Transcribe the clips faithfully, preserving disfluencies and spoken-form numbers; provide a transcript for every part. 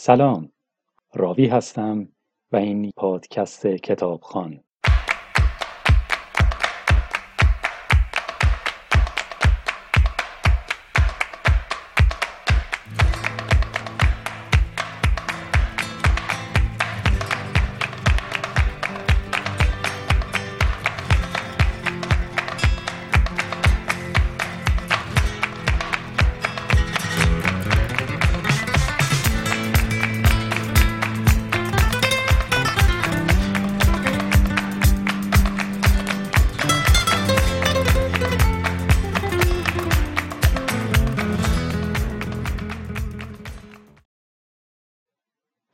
سلام، راوی هستم و این پادکست کتابخوان.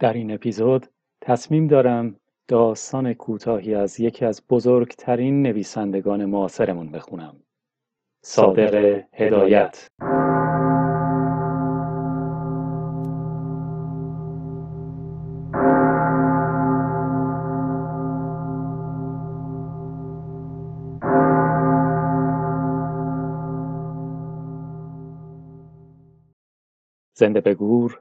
در این اپیزود تصمیم دارم داستان کوتاهی از یکی از بزرگترین نویسندگان معاصرمون بخونم. صادق هدایت. زنده به گور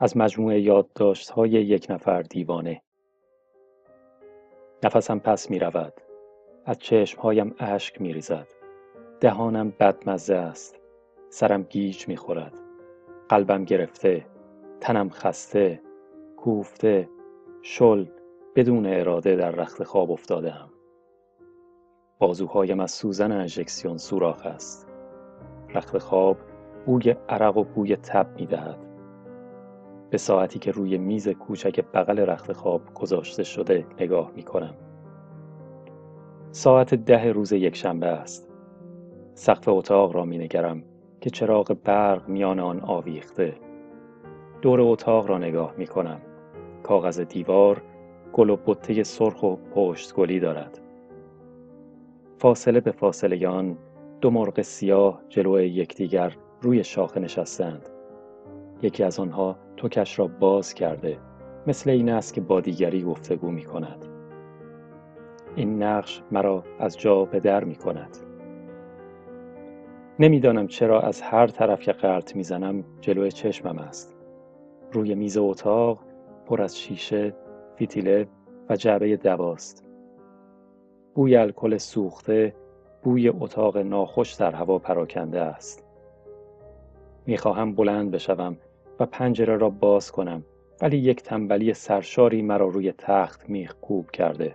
از مجموعه یادداشت‌های یک نفر دیوانه. نفسم پس می رود. از چشمهایم اشک می ریزد. دهانم بدمزه است. سرم گیج می خورد. قلبم گرفته. تنم خسته. کوفته. شل. بدون اراده در رخت خواب افتاده‌ام. بازوهایم از سوزن انژکسیون سوراخ است. رخت خواب بوی عرق و بوی تب می دهد. به ساعتی که روی میز کوچک بغل رخت خواب گذاشته شده نگاه می کنم. ساعت ده روز یک شنبه است. سقف اتاق را می نگرم که چراغ برق میان آن آویخته. دور اتاق را نگاه می کنم. کاغذ دیوار گل و بته سرخ و پشت گلی دارد. فاصله به فاصله آن دو مرغ سیاه جلوی یکدیگر روی شاخه نشستند. یکی از آنها توکش را باز کرده، مثل این است که با دیگری گفتگو می کند. این نقش مرا از جا به در می کند. نمی دانم چرا از هر طرف که قرط می زنم جلوی چشمم است. روی میز اتاق پر از شیشه، فتیله و جعبه دواست. بوی الکل سوخته، بوی اتاق ناخوش در هوا پراکنده است. می خواهم بلند بشوم و پنجره را باز کنم، ولی یک تنبلی سرشاری مرا روی تخت میخ کوب کرده.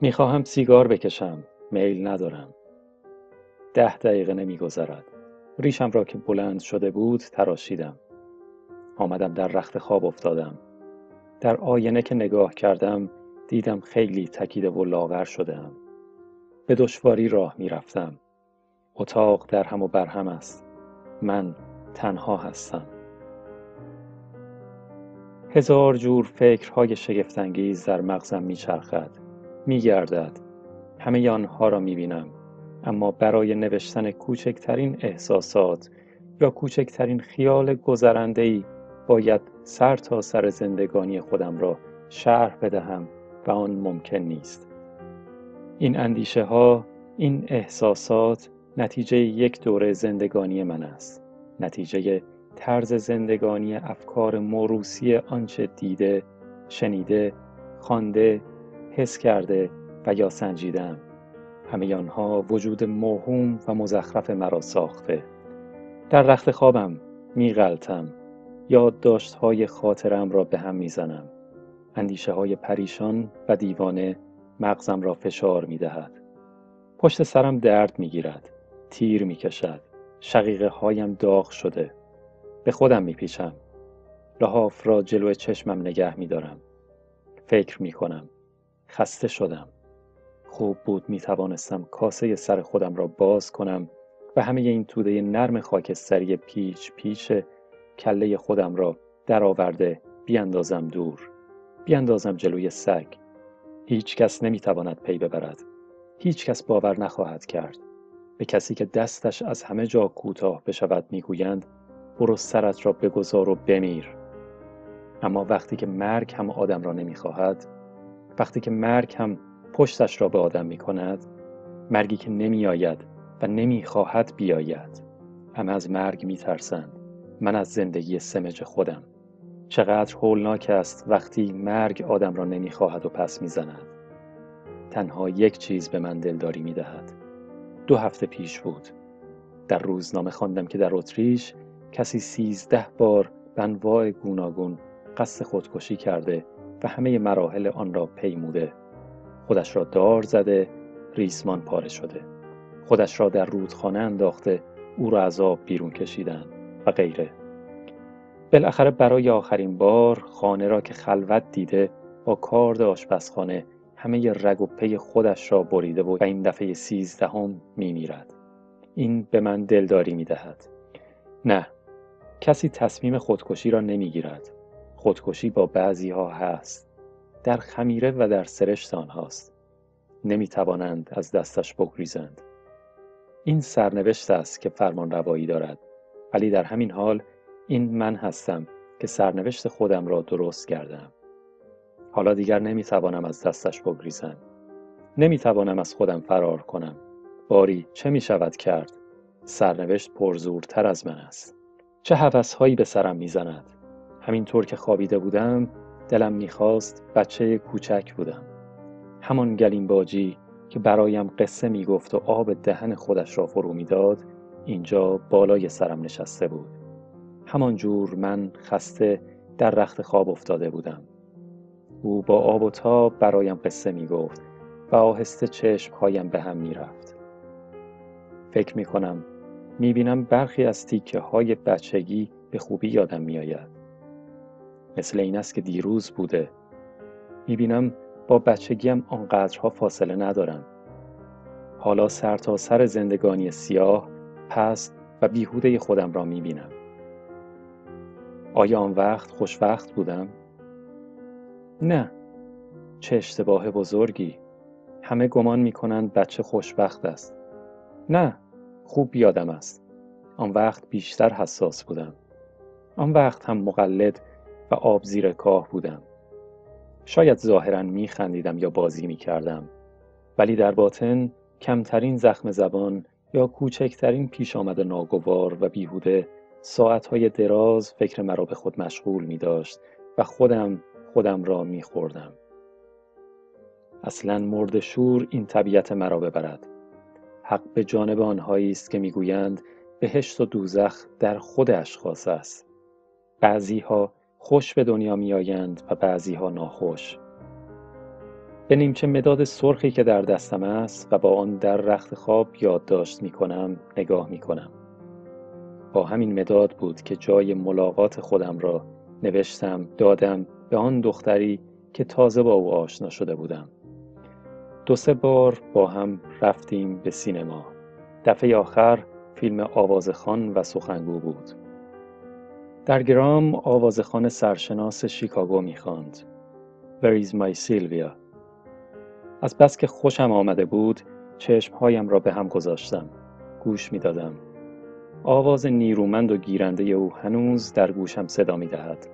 میخواهم سیگار بکشم، میل ندارم. ده دقیقه نمیگذرد. ریشم را که بلند شده بود تراشیدم. آمدم در رخت خواب افتادم. در آینه که نگاه کردم دیدم خیلی تکیده و لاغر شده‌ام. به دشواری راه میرفتم. اتاق در هم و بر هم است. من تنها هستم. هزار جور فکرهای شگفت‌انگیز در مغزم میچرخد، میگردد. همه آنها را میبینم، اما برای نوشتن کوچکترین احساسات یا کوچکترین خیال گذرنده‌ای باید سر تا سر زندگانی خودم را شرح بدهم و آن ممکن نیست. این اندیشه ها، این احساسات نتیجه یک دوره زندگانی من است. نتیجه طرز زندگانی افکار موروثی آنچه دیده، شنیده، خوانده، حس کرده و یا سنجیدم. همه آنها وجود موهوم و مزخرف مرا ساخته. در رخت خوابم می‌غلتم. یادداشت‌های خاطرم را به هم می‌زنم. اندیشه‌های پریشان و دیوانه مغزم را فشار می‌دهد. پشت سرم درد می‌گیرد. تیر می‌کشد. شقیقه هایم داغ شده. به خودم میپیچم. لحاف را جلوی چشمم نگه میدارم. فکر میکنم. خسته شدم. خوب بود میتوانستم کاسه سر خودم را باز کنم و همه این توده نرم خاکستری پیچ پیچ کله خودم را درآورده بیاندازم دور. بیاندازم جلوی سگ. هیچ کس نمیتواند پی ببرد. هیچ کس باور نخواهد کرد. به کسی که دستش از همه جا کوتاه بشود میگویند برو سرت را بگذار و بمیر. اما وقتی که مرگ هم آدم را نمیخواهد، وقتی که مرگ هم پشتش را به آدم میکند، مرگی که نمیآید و نمیخواهد بیاید. همه از مرگ میترسند. من از زندگی سمج خودم. چقدر هولناک است وقتی مرگ آدم را نمیخواهد و پس میزند. تنها یک چیز به من دلداری میدهد. دو هفته پیش بود. در روزنامه خواندم که در اتریش کسی سیزده بار به انواع گوناگون قصد خودکشی کرده و همه مراحل آن را پیموده. خودش را دار زده، ریسمان پاره شده. خودش را در رودخانه انداخته، او را از آب بیرون کشیدن و غیره. بالاخره برای آخرین بار خانه را که خلوت دیده با کارد آشپزخانه همه رگ و پی خودش را بریده و این دفعه سیزدهم میمیرد. این به من دلداری میدهد. نه، کسی تصمیم خودکشی را نمیگیرد. خودکشی با بعضی ها هست، در خمیره و در سرشت آنهاست. نمیتوانند از دستش بگریزند. این سرنوشت است که فرمان روایی دارد، ولی در همین حال این من هستم که سرنوشت خودم را درست کردم. حالا دیگر نمیتوانم از دستش بگریزم. نمیتوانم از خودم فرار کنم. باری چه میشود کرد؟ سرنوشت پرزورتر از من است. چه هوس‌هایی به سرم میزند. همینطور که خوابیده بودم دلم میخواست بچه کوچک بودم. همان گلیمباجی که برایم قصه میگفت و آب دهن خودش را فرو میداد اینجا بالای سرم نشسته بود. همان جور من خسته در رخت خواب افتاده بودم. او با آب و تاب برایم قصه میگفت و آهسته چشمهایم به هم میرفت. فکر میکنم میبینم برخی از تیکه های بچگی به خوبی یادم میآید. مثل این است که دیروز بوده. میبینم با بچگیم آنقدرها فاصله ندارم. حالا سر تا سر زندگانی سیاه، پست و بیهوده خودم را میبینم. آیا آن وقت خوشوقت بودم؟ نه. چه اشتباه بزرگی. همه گمان میکنند بچه خوشبخت است. نه، خوب یادم است. آن وقت بیشتر حساس بودم. آن وقت هم مقلد و آب زیر کاه بودم. شاید ظاهراً میخندیدم یا بازی میکردم، ولی در باطن کمترین زخم زبان یا کوچکترین پیش آمد ناگوار و بیهوده ساعتهای دراز فکر مرا به خود مشغول میداشت و خودم خودم را میخوردم. اصلاً مرد شور این طبیعت مرا ببرد. حق به جانب آنهایی است که میگویند بهشت و دوزخ در خود اشخاص است. بعضیها خوش به دنیا میآیند و بعضیها ناخوش. به نیمچه مداد سرخی که در دستم است و با آن در رخت خواب یادداشت میکنم نگاه میکنم. با همین مداد بود که جای ملاقات خودم را نوشتم دادم به آن دختری که تازه با او آشنا شده بودم. دو سه بار با هم رفتیم به سینما. دفعه آخر فیلم آوازخوان و سخنگو بود. در گرام آوازخوان سرشناس شیکاگو میخواند. Where is my Sylvia؟ از بس که خوشم آمده بود چشمهایم را به هم گذاشتم. گوش میدادم. آواز نیرومند و گیرنده او هنوز در گوشم صدا میدهد.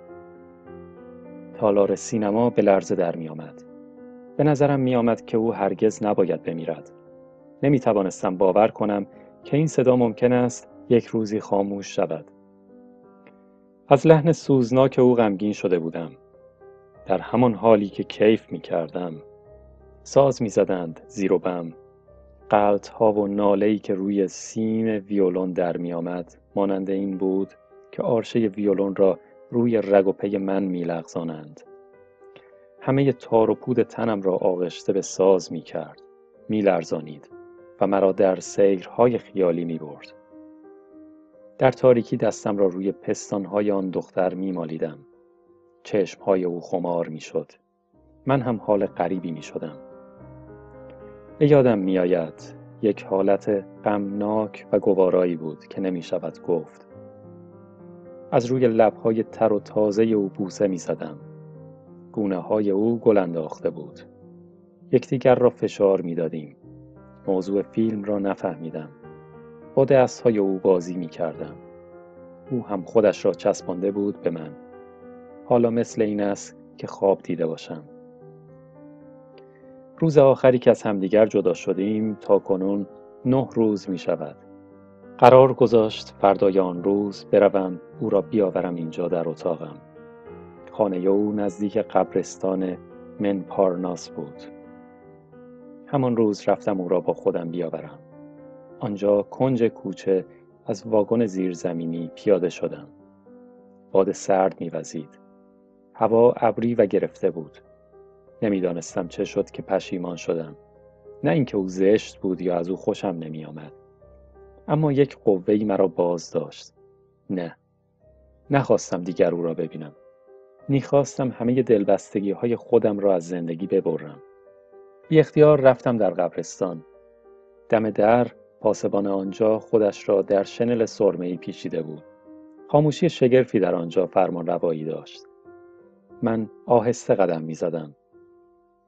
تالار سینما به لرزه در میآمد. به نظرم میآمد که او هرگز نباید بمیرد. نمیتوانستم باور کنم که این صدا ممکن است یک روزی خاموش شود. از لحن سوزناک او غمگین شده بودم. در همان حالی که کیف میکردم، ساز میزدند زیر و بم. غلط‌ها و ناله‌ای که روی سیم ویولون در میآمد مانند این بود که آرشه ویولون را روی رگ و پی من میلغزانند. همه تار و پود تنم را آغشته به ساز میکرد، میلرزانید و مرا در سیرهای خیالی میبرد. در تاریکی دستم را روی پستانهای آن دختر میمالیدم. چشمهای او خمار میشد. من هم حال غریبی میشدم. به یادم میآید یک حالت غمناک و گوارایی بود که نمیشود گفت. از روی لبهای تر و تازه او بوسه میزدم. گونه های او گل انداخته بود. یکدیگر را فشار میدادیم. موضوع فیلم را نفهمیدم. با دستهای او بازی میکردم. او هم خودش را چسبانده بود به من. حالا مثل این است که خواب دیده باشم. روز آخری که از همدیگر جدا شدیم تا کنون نه روز می شود. قرار گذاشت فردای آن روز بروم او را بیاورم اینجا در اتاقم. خانه او نزدیک قبرستان منپارناس بود. همان روز رفتم او را با خودم بیاورم. آنجا کنج کوچه از واگن زیرزمینی پیاده شدم. باد سرد می‌وزید. هوا ابری و گرفته بود. نمی‌دانستم چه شد که پشیمان شدم. نه اینکه او زشت بود یا از او خوشم نمی‌آمد. اما یک قوه‌ای مرا باز داشت. نه. نخواستم دیگر او را ببینم. می‌خواستم همه دلبستگی‌های خودم را از زندگی ببرم. بی اختیار رفتم در قبرستان. دم در پاسبان آنجا خودش را در شنل سرمه‌ای پیچیده بود. خاموشی شگرفی در آنجا فرمانروایی داشت. من آهسته قدم می‌زدم.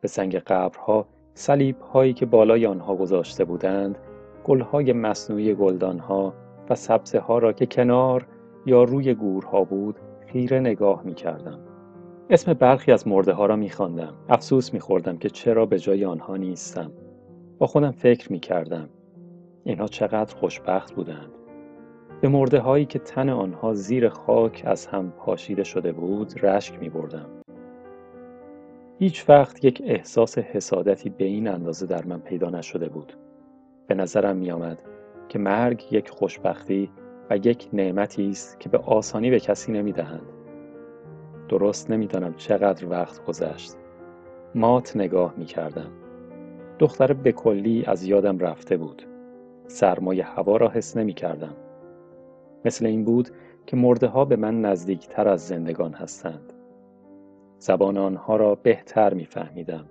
به سنگ قبرها صلیب‌هایی که بالای آنها گذاشته بودند، گل‌های مصنوعی گلدان‌ها و سبزه‌ها را که کنار یا روی گورها بود، خیره نگاه می‌کردم. اسم برخی از مرده‌ها را می‌خواندم. افسوس می‌خوردم که چرا به جای آنها نیستم. با خودم فکر می‌کردم. اینها چقدر خوشبخت بودند. به مرده هایی که تن آنها زیر خاک از هم پاشیده شده بود رشک می بردم. هیچ وقت یک احساس حسادتی به این اندازه در من پیدا نشده بود. به نظرم می آمد که مرگ یک خوشبختی و یک نعمتی است که به آسانی به کسی نمی دهند. درست نمی دانم چقدر وقت گذشت. مات نگاه می کردم. دختر به کلی از یادم رفته بود. سرمای هوا را حس نمی کردم. مثل این بود که مرده ها به من نزدیکتر از زندگان هستند. زبان آنها را بهتر می فهمیدم.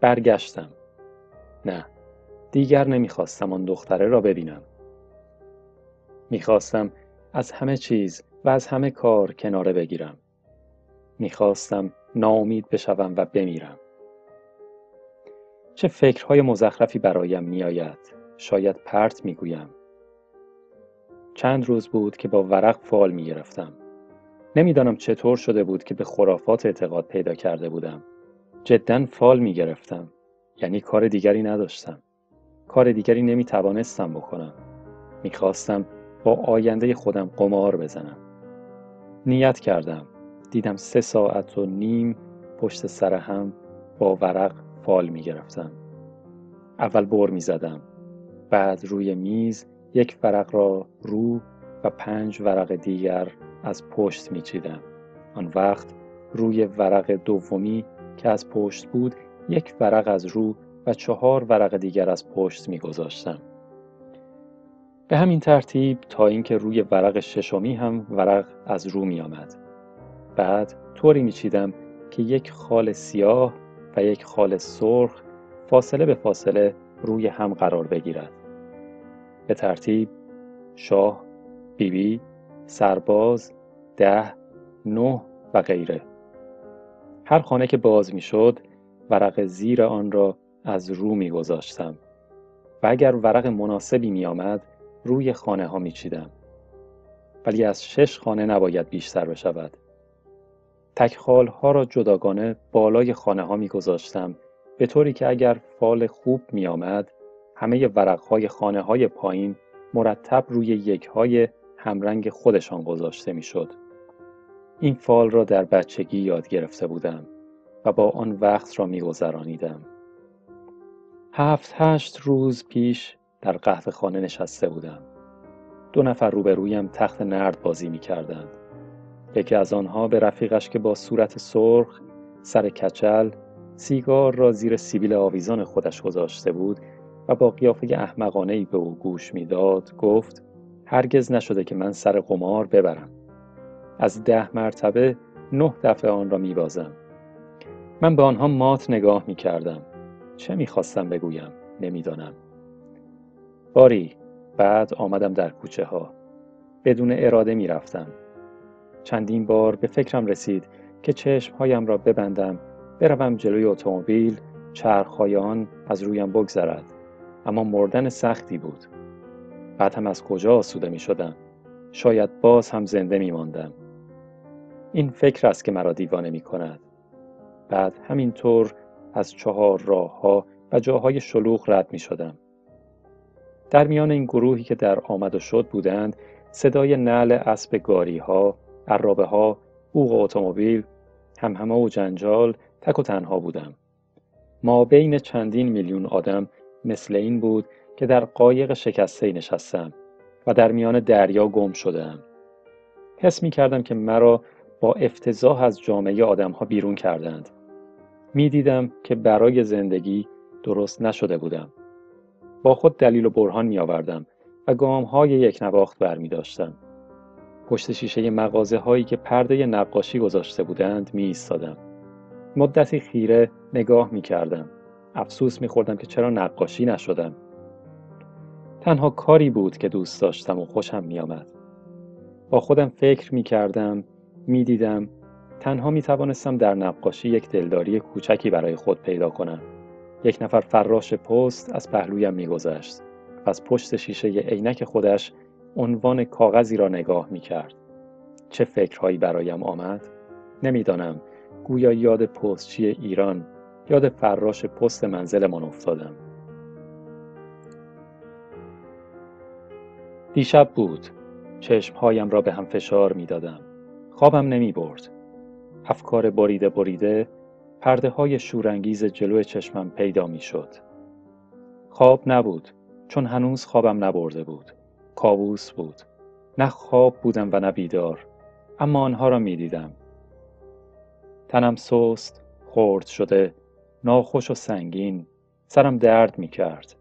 برگشتم. نه، دیگر نمی خواستم آن دختره را ببینم. می خواستم از همه چیز و از همه کار کناره بگیرم. می خواستم ناامید بشوم و بمیرم. چه فکرهای مزخرفی برایم می آید. شاید پرت می گویم. چند روز بود که با ورق فال می گرفتم. نمیدانم چطور شده بود که به خرافات اعتقاد پیدا کرده بودم. جداً فال می گرفتم. یعنی کار دیگری نداشتم. کار دیگری نمی توانستم بکنم. می خواستم با آینده خودم قمار بزنم. نیت کردم. دیدم سه ساعت و نیم پشت سر هم با ورق فال می گرفتم. اول بر می زدم. بعد روی میز یک ورق را رو و پنج ورق دیگر از پشت میچیدم. آن وقت روی ورق دومی که از پشت بود یک ورق از رو و چهار ورق دیگر از پشت میگذاشتم. به همین ترتیب تا اینکه روی ورق ششمی هم ورق از رو میآمد. بعد طوری میچیدم که یک خال سیاه و یک خال سرخ فاصله به فاصله روی هم قرار بگیرد. به ترتیب شاه، بیبی، سرباز، ده، نه و غیره. هر خانه که باز می شد ورق زیر آن را از رو می گذاشتم و اگر ورق مناسبی می آمد روی خانه ها می چیدم. ولی از شش خانه نباید بیشتر بشود. تک خال ها را جداگانه بالای خانه ها می گذاشتم به طوری که اگر فال خوب می آمد همه ورق‌های خانه‌های پایین مرتب روی یک‌های همرنگ خودشان گذاشته می‌شد. این فال را در بچگی یاد گرفته بودم و با آن وقت را می‌گذرانیدم. هفت هشت روز پیش در قهوه‌خانه نشسته بودم. دو نفر روبرویم تخت نرد بازی می‌کردند. یکی از آنها به رفیقش که با صورت سرخ، سر کچل، سیگار را زیر سیبیل آویزان خودش گذاشته بود، و با قیافه احمقانه‌ای به او گوش می‌داد گفت هرگز نشده که من سر قمار ببرم. از ده مرتبه نه دفعه آن را می‌بازم. من به آنها مات نگاه می‌کردم. چه می‌خواستم بگویم نمی‌دانم. باری بعد آمدم در کوچه ها. بدون اراده می‌رفتم. چندین بار به فکرم رسید که چشم‌هایم را ببندم، بروم جلوی اتومبیل، چرخ‌های آن از رویم بگذرد. اما مردن سختی بود. بعد هم از کجا آسوده می شدم؟ شاید باز هم زنده می ماندم. این فکر است که مرا دیوانه می کند. بعد همینطور از چهار راه ها و جاهای شلوغ رد می شدم. در میان این گروهی که در آمد و شد بودند، صدای نعل اسب گاری ها، عرابه ها، بوق اتومبیل همهمه و جنجال، تک و تنها بودم. ما بین چندین میلیون آدم مثل این بود که در قایق شکسته نشستم و در میان دریا گم شدم. حس می کردم که مرا با افتضاح از جامعه آدم ها بیرون کردند. می دیدم که برای زندگی درست نشده بودم. با خود دلیل و برهان می آوردم و گام های یک نواخت بر می داشتم. پشت شیشه مغازه هایی که پرده نقاشی گذاشته بودند می ایستادم. مدتی خیره نگاه می کردم. افسوس می خوردم که چرا نقاشی نشدم. تنها کاری بود که دوست داشتم و خوشم می آمد. با خودم فکر می کردم، می دیدم تنها می توانستم در نقاشی یک دلداری کوچکی برای خود پیدا کنم. یک نفر فراش پست از پهلویم می گذشت و از پشت شیشه ی عینک خودش عنوان کاغذی را نگاه می کرد. چه فکرهایی برایم آمد؟ نمی دانم. گویا یاد پستچی ایران، یاد فراش پست منزلمان افتادم. دیشب بود. چشمهایم را به هم فشار می دادم. خوابم نمی برد. افکار بریده بریده پرده های شورانگیز جلو چشمم پیدا می شد. خواب نبود، چون هنوز خوابم نبرده بود. کابوس بود. نه خواب بودم و نه بیدار، اما آنها را می دیدم. تنم سست، خرد شده، ناخوش و سنگین، سرم درد می کرد.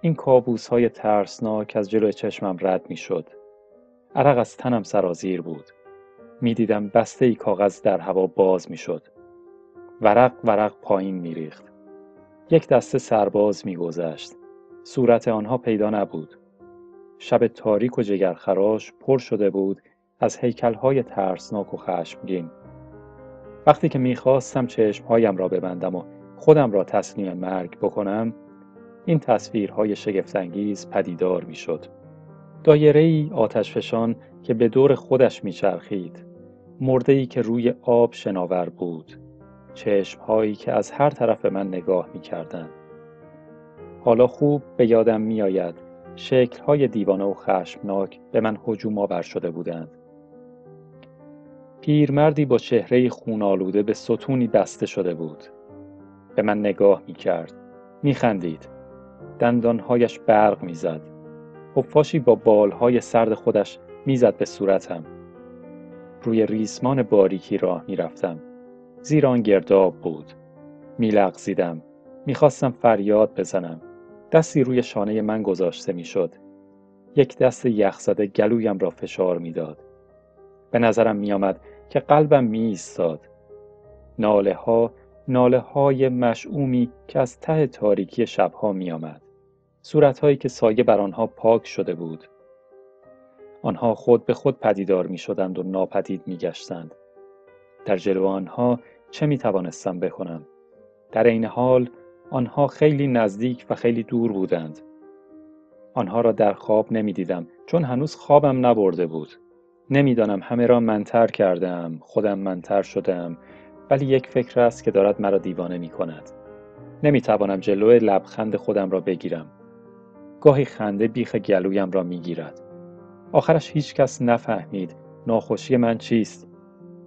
این کابوس های ترسناک از جلو چشمم رد می شد. عرق از تنم سرازیر بود. می دیدم بسته ای کاغذ در هوا باز می شد. ورق ورق پایین می ریخت. یک دسته سرباز می گذشت. صورت آنها پیدا نبود. شب تاریک و جگرخراش پر شده بود از هیکل‌های ترسناک و خشمگین. وقتی که می‌خواستم چشم‌هایم را ببندم و خودم را تسلیم مرگ بکنم، این تصویرهای شگفت‌انگیز پدیدار می‌شد. دایره‌ای آتشفشان که به دور خودش می‌چرخید، مرده‌ای که روی آب شناور بود، چشم‌هایی که از هر طرف به من نگاه می‌کردند. حالا خوب به یادم می‌آید شکل‌های دیوانه و خشمناک به من هجوم آور شده بودند. پیرمردی با چهره خون‌آلوده به ستونی بسته شده بود. به من نگاه می‌کرد، می‌خندید. دندان‌هایش برق می‌زد. خفاشی با بال‌های سرد خودش می‌زد به صورتم. روی ریسمان باریکی راه می‌رفتم. زیر آن گرداب بود. می‌لغزیدم. می‌خواستم فریاد بزنم. دستی روی شانه من گذاشته میشد. یک دست یخزده گلویم را فشار میداد. به نظرم میآمد که قلبم می ایستاد. ناله ها، ناله های مشعومی که از ته تاریکی شبها میآمد. صورت هایی که سایه بر آنها پاک شده بود. آنها خود به خود پدیدار می شدند و ناپدید می گشتند. در جلو آنها چه می توانستم بکنم؟ در این حال آنها خیلی نزدیک و خیلی دور بودند. آنها را در خواب نمی دیدم، چون هنوز خوابم نبرده بود. نمیدانم همه را منتر کردم، خودم منتر شدم، ولی یک فکر است که دارد مرا دیوانه می کند. نمی توانم جلوی لبخند خودم را بگیرم. گاهی خنده بیخ گلویم را می گیرد. آخرش هیچ کس نفهمید ناخوشی من چیست.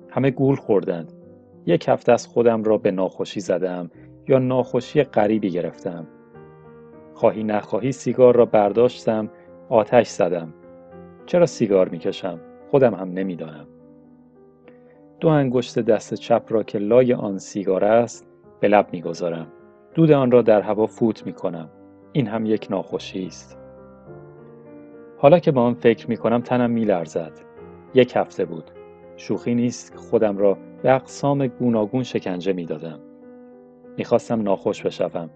همه گول خوردند. یک هفته از خودم را به ناخوشی زدم یا ناخوشی غریبی گرفتم. خواهی نخواهی سیگار را برداشتم، آتش زدم. چرا سیگار می کشم؟ خودم هم نمیدانم. دو انگشت دست چپ را که لای آن سیگار است به لب میگذارم. دود آن را در هوا فوت میکنم. این هم یک ناخوشی است. حالا که با آن فکر میکنم تنم میلرزد. یک هفته بود. شوخی نیست که خودم را به اقسام گوناگون شکنجه میدادم. میخواستم ناخوش بشوم.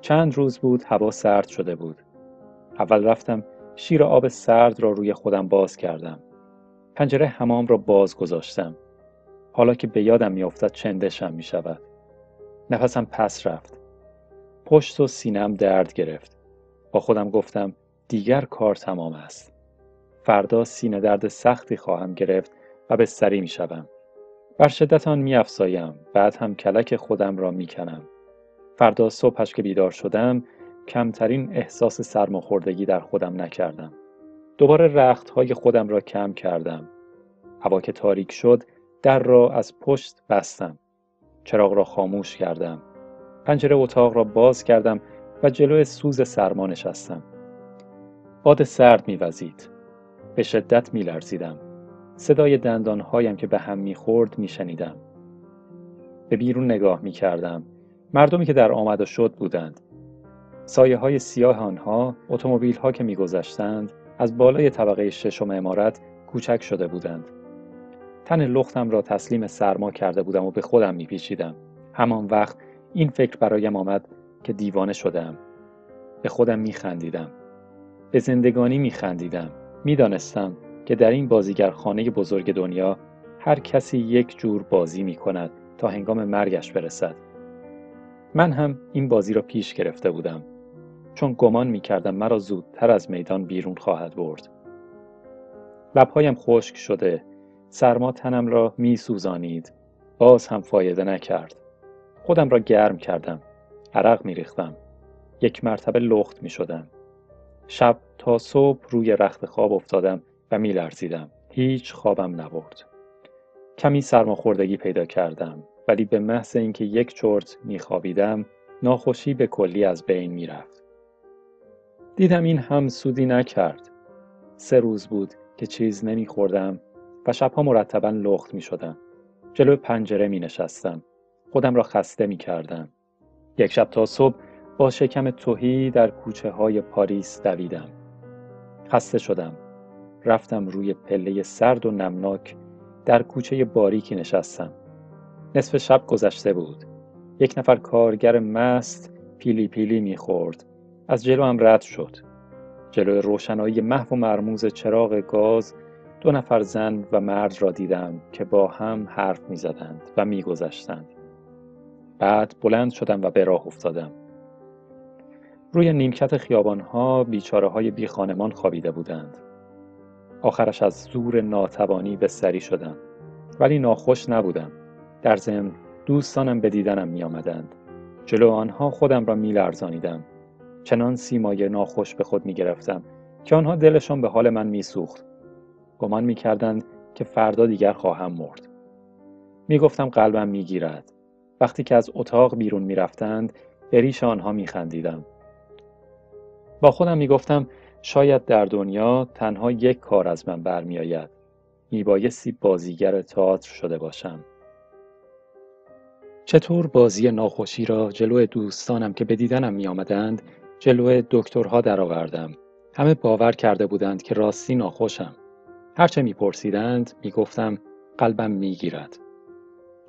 چند روز بود هوا سرد شده بود. اول رفتم شیر آب سرد را روی خودم باز کردم. پنجره حمام را باز گذاشتم. حالا که به یادم میافتد چندشم می شود. نفسم پس رفت. پشت و سینم درد گرفت. با خودم گفتم دیگر کار تمام است. فردا سینه درد سختی خواهم گرفت و بستری می شوم. بر شدت آن می افزایم. بعد هم کلک خودم را می کنم. فردا صبحش که بیدار شدم کمترین احساس سرماخوردگی در خودم نکردم. دوباره رختهای خودم را کم کردم. هوا که تاریک شد در را از پشت بستم. چراغ را خاموش کردم. پنجره اتاق را باز کردم و جلوی سوز سرما نشستم. باد سرد می‌وزید. به شدت می‌لرزیدم. صدای دندانهایم که به هم می‌خورد می‌شنیدم. به بیرون نگاه می‌کردم. مردمی که در آمد و شد بودند. سایه‌های سیاه آنها، اتومبیل‌ها که می‌گذشتند، از بالای طبقه ششم عمارت کوچک شده بودند. تن لختم را تسلیم سرما کرده بودم و به خودم می‌پیچیدم. همان وقت این فکر برایم آمد که دیوانه شدم. به خودم می‌خندیدم. به زندگانی می‌خندیدم. می‌دانستم که در این بازیگرخانه بزرگ دنیا هر کسی یک جور بازی می‌کند تا هنگام مرگش برسد. من هم این بازی را پیش گرفته بودم، چون گمان می‌کردم مرا زودتر از میدان بیرون خواهد برد. لب‌هایم خشک شده، سرما تنم را می‌سوزانید. باز هم فایده نکرد. خودم را گرم کردم. عرق می‌ریختم. یک مرتبه لخت می‌شدم. شب تا صبح روی رخت خواب افتادم و می‌لرزیدم. هیچ خوابم نبرد. کمی سرماخوردگی پیدا کردم، ولی به محض اینکه یک چرت می‌خوابیدم، ناخوشی به کلی از بین می‌رفت. دیدم این هم سودی نکرد. سه روز بود که چیز نمی‌خوردم و شب‌ها مرتباً لخت می‌شدم. جلوی پنجره می‌نشستم. خودم را خسته می‌کردم. یک شب تا صبح با شکم تهی در کوچه‌های پاریس دویدم. خسته شدم. رفتم روی پله سرد و نمناک در کوچه باریکی نشستم. نصف شب گذشته بود. یک نفر کارگر مست پیلی پیلی می‌خورد. از جلوم رد شد. جلوی روشنایی محو و مرموز چراغ گاز دو نفر زن و مرد را دیدم که با هم حرف می‌زدند و می‌گذشتند. بعد بلند شدم و به راه افتادم. روی نیمکت خیابان‌ها بیچاره‌های بی خانمان خوابیده بودند. آخرش از زور ناتوانی بستری شدم، ولی ناخوش نبودم. در ضمن دوستانم به دیدنم می آمدند. جلو آنها خودم را می لرزانیدم. چنان سیمای ناخوش به خود می گرفتم که آنها دلشان به حال من می سوخت. گمان می کردند که فردا دیگر خواهم مرد. می گفتم قلبم می گیرد. وقتی که از اتاق بیرون می رفتند، به ریش آنها می خندیدم. با خودم می گفتم شاید در دنیا تنها یک کار از من برمی آید. می بایستی بازیگر تئاتر شده باشم. چطور بازی ناخوشی را جلوی دوستانم که به دیدنم می آمدند جلوی دکترها درآوردم. همه باور کرده بودند که راستی ناخوشم. هرچه می پرسیدند می گفتم قلبم می گیرد.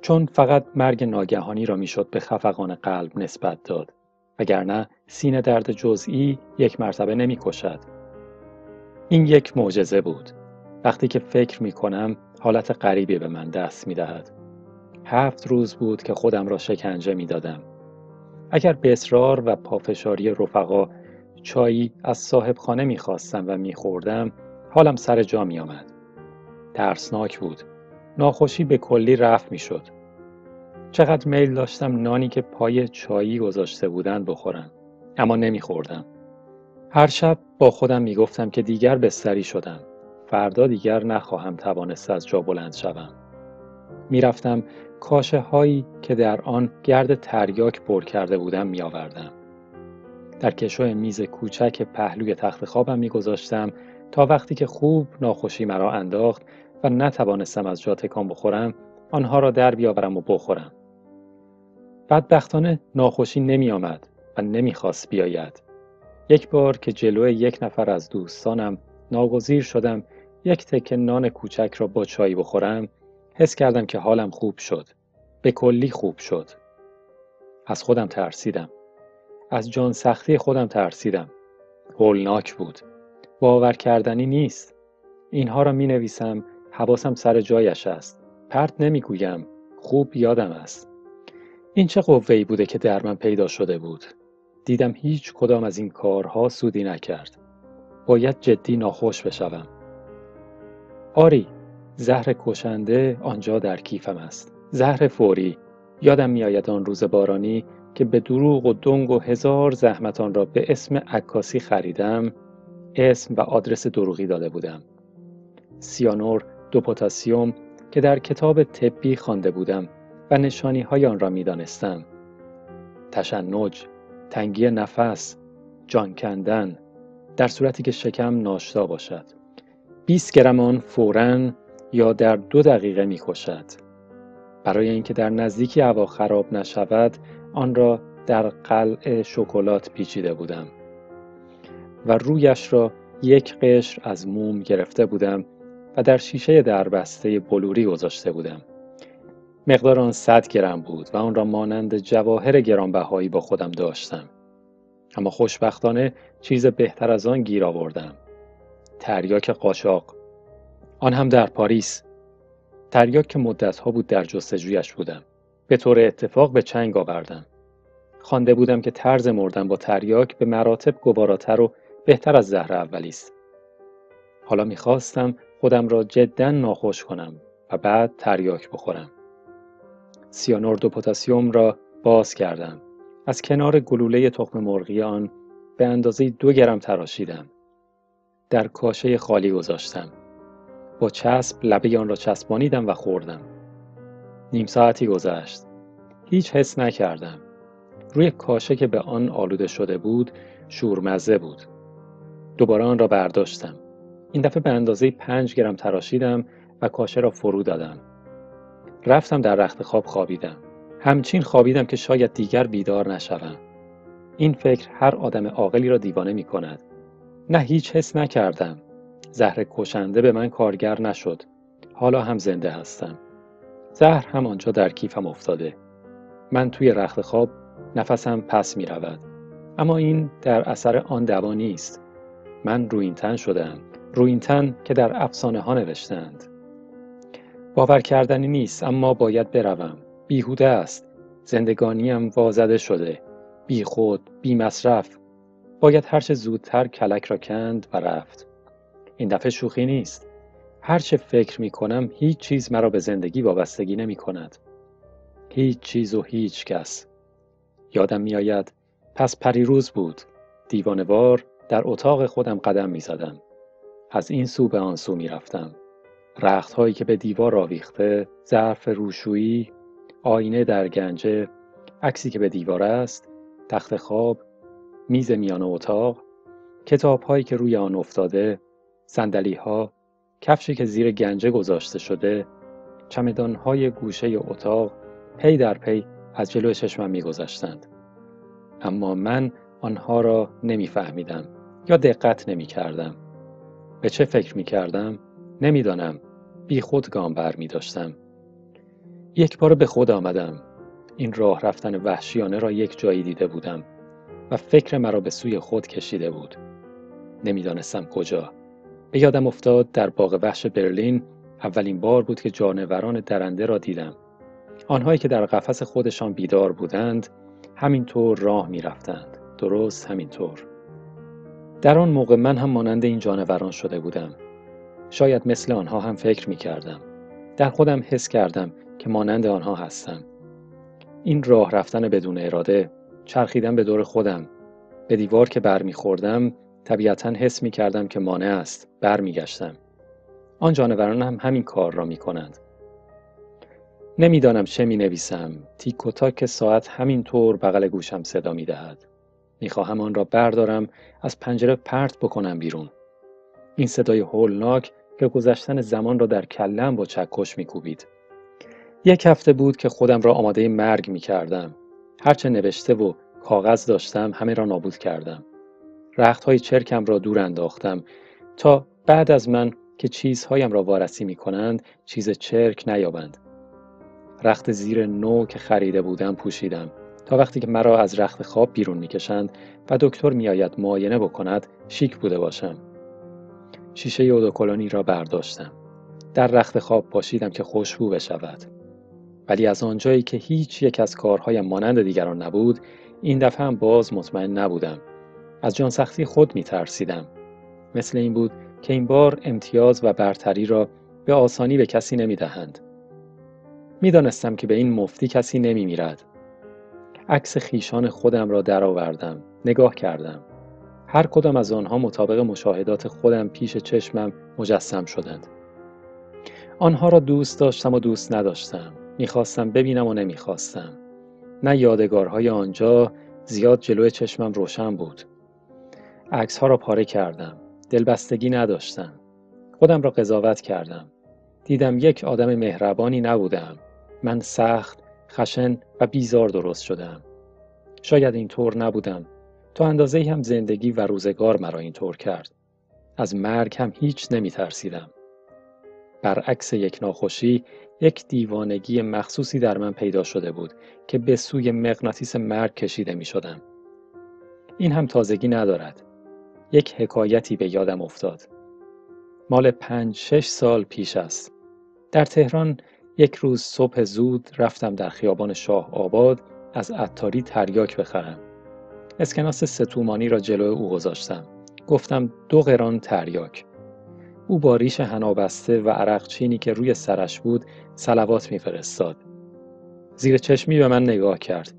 چون فقط مرگ ناگهانی را می شد به خفقان قلب نسبت داد. وگرنه سینه درد جزئی یک مرتبه نمی کشد. این یک معجزه بود. وقتی که فکر می کنم حالت غریبی به من دست می دهد. هفت روز بود که خودم را شکنجه می دادم. اگر به اصرار و پافشاری رفقا چایی از صاحب خانه می خواستم و می خوردم، حالم سر جا می آمد. ترسناک بود. ناخوشی به کلی رفع می شد. چقدر میل داشتم نانی که پای چایی گذاشته بودن بخورم، اما نمی خوردم. هر شب با خودم می گفتم که دیگر بستری شدم. فردا دیگر نخواهم توانست از جا بلند شوم. می رفتم کاشه هایی که در آن گرد تریاک پر کرده بودم می آوردم. در کشو میز کوچک پهلوی تخت خوابم می گذاشتم تا وقتی که خوب ناخوشی مرا انداخت و نتوانستم از جا تکان بخورم، آنها را در بیاورم و بخورم. بدبختانه ناخوشی نمی آمد و نمی خواست بیاید. یک بار که جلوی یک نفر از دوستانم ناگزیر شدم یک تکه نان کوچک را با چای بخورم، حس کردم که حالم خوب شد. به کلی خوب شد. از خودم ترسیدم. از جان سختی خودم ترسیدم. هولناک بود. باور کردنی نیست. اینها را می نویسم، حواسم سر جایش است. پرت نمی گویم. خوب یادم است. این چه قوه‌ای بوده که در من پیدا شده بود. دیدم هیچ کدام از این کارها سودی نکرد. باید جدی ناخوش بشوم. آری، زهر کشنده آنجا در کیفم است. زهر فوری. یادم می آید آن روز بارانی که به دروغ و دنگ و هزار زحمت آن را به اسم عکاسی خریدم، اسم و آدرس دروغی داده بودم. سیانور، دو پتاسیم، که در کتاب طبی خوانده بودم و نشانی‌های آن را می‌دانستم. تشنج، تنگی نفس، جان کندن در صورتی که شکم ناشتا باشد. بیست گرم آن فوراً یا در دو دقیقه می‌کشد. برای اینکه در نزدیکی هوا خراب نشود، آن را در قلعه شکلات پیچیده بودم و رویش را یک قشر از موم گرفته بودم و در شیشه دربسته بلوری گذاشته بودم. مقدار آن صد گرم بود و آن را مانند جواهر گرانبهایی با خودم داشتم. اما خوشبختانه چیز بهتر از آن گیر آوردم. تریاک قاچاق. آن هم در پاریس. تریاک که مدتها بود در جستجویش بودم. به طور اتفاق به چنگ آوردم. خوانده بودم که طرز مردن با تریاک به مراتب گواراتر و بهتر از زهر اولی است. حالا می‌خواستم خودم را جداً ناخوش کنم و بعد تریاک بخورم. سیانور دو پتاسیم را باز کردم. از کنار گلوله تخم مرغی آن به اندازه دو گرم تراشیدم. در کاشه خالی گذاشتم. با چسب لبه آن را چسبانیدم و خوردم. نیم ساعتی گذشت. هیچ حس نکردم. روی کاشه که به آن آلوده شده بود، شورمزه بود. دوباره آن را برداشتم. این دفعه به اندازه پنج گرم تراشیدم و کاشه را فرو دادم. رفتم در رخت خواب خوابیدم. همچین خوابیدم که شاید دیگر بیدار نشوم. این فکر هر آدم عاقلی را دیوانه می کند. نه، هیچ حس نکردم. زهر کشنده به من کارگر نشد. حالا هم زنده هستم. زهر همانجا در کیفم افتاده. من توی رخت خواب نفسم پس می رود. اما این در اثر آن دوا نیست. من رویینتن شدم. رویینتن که در افسانه ها نوشتند. باور کردنی نیست، اما باید بروم. بیهوده است. زندگانیم وازده شده. بی خود، بی مصرف. باید هرچه زودتر کلک را کند و رفت. این دفعه شوخی نیست. هرچه فکر می کنم هیچ چیز مرا به زندگی وابستگی نمی کند. هیچ چیز و هیچ کس. یادم می آید پس پریروز بود. دیوانه‌وار در اتاق خودم قدم می زدم. از این سو به آن سو می رفتم. رخت هایی که به دیوار آویخته، ظرف روشویی، آینه در گنجه، عکسی که به دیوار است، تخت خواب، میز میان اتاق، کتاب هایی که روی آن افتاده، صندلی ها، کفشی که زیر گنجه گذاشته شده، چمدان های گوشه اتاق، پی در پی از جلوی چشمم می گذشتند. اما من آنها را نمی فهمیدم یا دقت نمی کردم. به چه فکر می کردم؟ نمی دانم. بی خود گام بر می داشتم. یک بار به خود آمدم. این راه رفتن وحشیانه را یک جایی دیده بودم و فکر مرا به سوی خود کشیده بود. نمی دانستم کجا. به یادم افتاد در باغ وحش برلین اولین بار بود که جانوران درنده را دیدم. آنهایی که در قفس خودشان بیدار بودند، همینطور راه می رفتند. درست همینطور. در آن موقع من هم مانند این جانوران شده بودم. شاید مثل آنها هم فکر می کردم. در خودم حس کردم که مانند آنها هستم. این راه رفتن بدون اراده، چرخیدم به دور خودم. به دیوار که بر می خوردم، طبیعتاً حس می کردم که مانع است. بر می گشتم. آن جانوران هم همین کار را می کنند. نمی دانم چه می نویسم. تیک و تاک ساعت همینطور بغل گوشم صدا می دهد. می خواهم آن را بردارم، از پنجره پرت بکنم بیرون. این صدای هولناک که گذشتن زمان را در کلم با چکش می کوبید. یک هفته بود که خودم را آماده مرگ می کردم. هرچه نوشته و کاغذ داشتم همه را نابود کردم. رختهای چرکم را دور انداختم تا بعد از من که چیزهایم را وارسی می کنند چیز چرک نیابند. رخت زیر نو که خریده بودم پوشیدم تا وقتی که مرا از رخت خواب بیرون می کشند و دکتر می آید معاینه بکند شیک بوده باشم. شیشه اودوکولونی را برداشتم. در رخت خواب پاشیدم که خوشبو بشود. ولی از آنجایی که هیچ یک از کارهایم مانند دیگران نبود، این دفعه هم باز مطمئن نبودم. از جان سختی خود می ترسیدم. مثل این بود که این بار امتیاز و برتری را به آسانی به کسی نمی دهند. می دانستم که به این مفتی کسی نمی میرد. عکس خویشان خودم را درآوردم. نگاه کردم. هر کدام از آنها مطابق مشاهدات خودم پیش چشمم مجسم شدند. آنها را دوست داشتم و دوست نداشتم، میخواستم ببینم و نمیخواستم. نه یادگارهای آنجا زیاد جلوی چشمم روشن بود. عکس‌ها را پاره کردم، دلبستگی نداشتم. خودم را قضاوت کردم. دیدم یک آدم مهربانی نبودم. من سخت، خشن و بیزار درست شدم. شاید اینطور نبودم. تا اندازه‌ای هم زندگی و روزگار مرا اینطور کرد. از مرگ هم هیچ نمی ترسیدم. برعکس یک ناخوشی، یک دیوانگی مخصوصی در من پیدا شده بود که به سوی مغناطیس مرگ کشیده می شدم. این هم تازگی ندارد. یک حکایتی به یادم افتاد. مال پنج شش سال پیش است. در تهران یک روز صبح زود رفتم در خیابان شاه آباد از عطاری تریاک بخرم. اسکناس سه تومانی را جلوی او گذاشتم. گفتم دو قران تریاک. او با ریش حنابسته و عرق چینی که روی سرش بود صلوات میفرستاد. زیر چشمی به من نگاه کرد.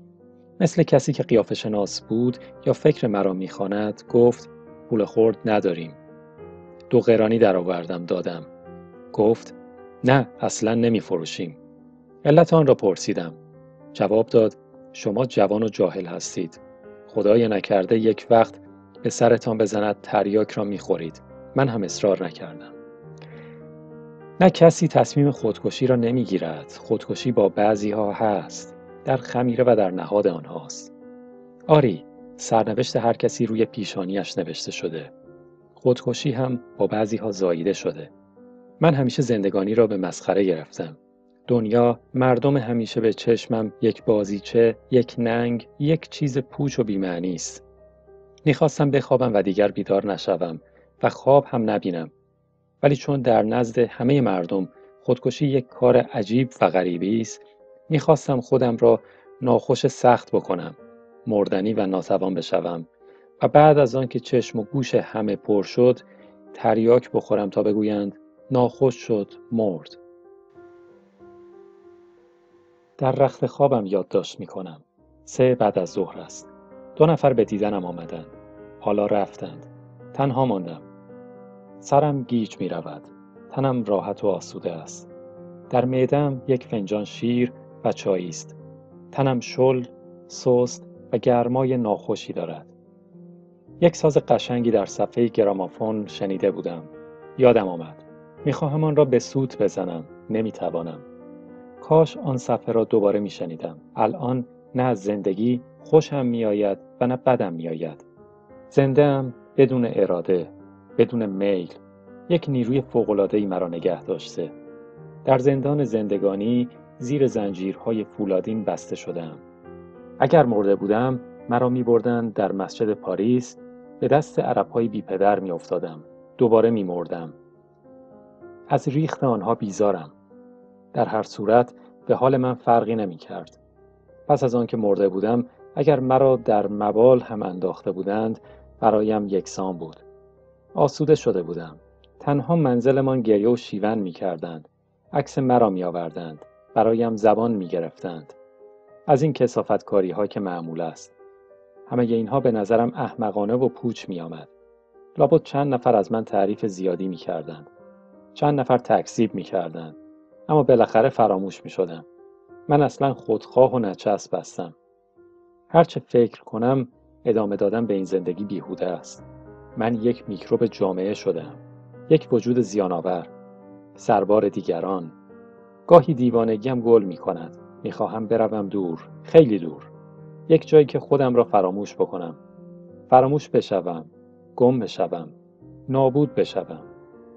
مثل کسی که قیافه شناس بود یا فکر مرا میخواند گفت پول خرد نداریم. دو قرانی در آوردم دادم. گفت نه اصلا نمیفروشیم. علت آن را پرسیدم. جواب داد شما جوان و جاهل هستید. خدای نکرده یک وقت به سرتان بزند تریاک را میخورید. من هم اصرار نکردم. نه کسی تصمیم خودکشی را نمیگیرد. خودکشی با بعضی ها هست. در خمیره و در نهاد آنهاست. آری، سرنوشت هر کسی روی پیشانیش نوشته شده. خودکشی هم با بعضی ها زاییده شده. من همیشه زندگانی را به مسخره گرفتم. دنیا، مردم همیشه به چشمم یک بازیچه، یک ننگ، یک چیز پوچ و بی‌معنی است. میخواستم بخوابم و دیگر بیدار نشوم و خواب هم نبینم. ولی چون در نزد همه مردم خودکشی یک کار عجیب و غریبی است، میخواستم خودم را ناخوش سخت بکنم، مردنی و ناتوان بشوم و بعد از آن که چشم و گوش همه پر شد، تریاک بخورم تا بگویند ناخوش شد، مرد. در رخت خوابم یادداشت میکنم. سه بعد از ظهر است. دو نفر به دیدنم آمدند. حالا رفتند. تنها ماندم. سرم گیج می رود. تنم راحت و آسوده است. در معده‌ام یک فنجان شیر و چای است. تنم شل، سست و گرمای ناخوشی دارد. یک ساز قشنگی در صفحه گرامافون شنیده بودم. یادم آمد. می خواهم آن را به سوت بزنم. نمی توانم. کاش آن صفحه را دوباره می شنیدم. الان نه از زندگی خوشم می آید و نه بدم می آید. زنده‌ام بدون اراده، بدون میل، یک نیروی فوق‌العاده‌ای مرا نگه داشته. در زندان زندگانی زیر زنجیرهای فولادین بسته شدم. اگر مرده بودم، مرا می‌بردند در مسجد پاریس، به دست عرب‌های بی‌پدر می‌افتادم، دوباره می‌مردم. از ریخت آنها بیزارم. در هر صورت به حال من فرقی نمی‌کرد. پس از آن که مرده بودم، اگر مرا در مبال هم انداخته بودند، برایم یکسان بود. آسوده شده بودم. تنها منزلمان گریه و شیون می کردند. عکس مرا می آوردند. برایم زبان می گرفتند. از این کثافتکاری ها که معمول است. همه اینها به نظرم احمقانه و پوچ می آمد. لابد چند نفر از من تعریف زیادی می کردند. چند نفر تکذیب می کردند. اما بالاخره فراموش می شدم. من اصلا خودخواه و نچسب هستم. هرچه فکر کنم، ادامه دادن به این زندگی بیهوده است. من یک میکروب جامعه شدم. یک وجود زیانآور. سربار دیگران. گاهی دیوانگیم گل می کند. می خواهم بروم دور. خیلی دور. یک جایی که خودم را فراموش بکنم. فراموش بشوم. گم بشوم. نابود بشوم.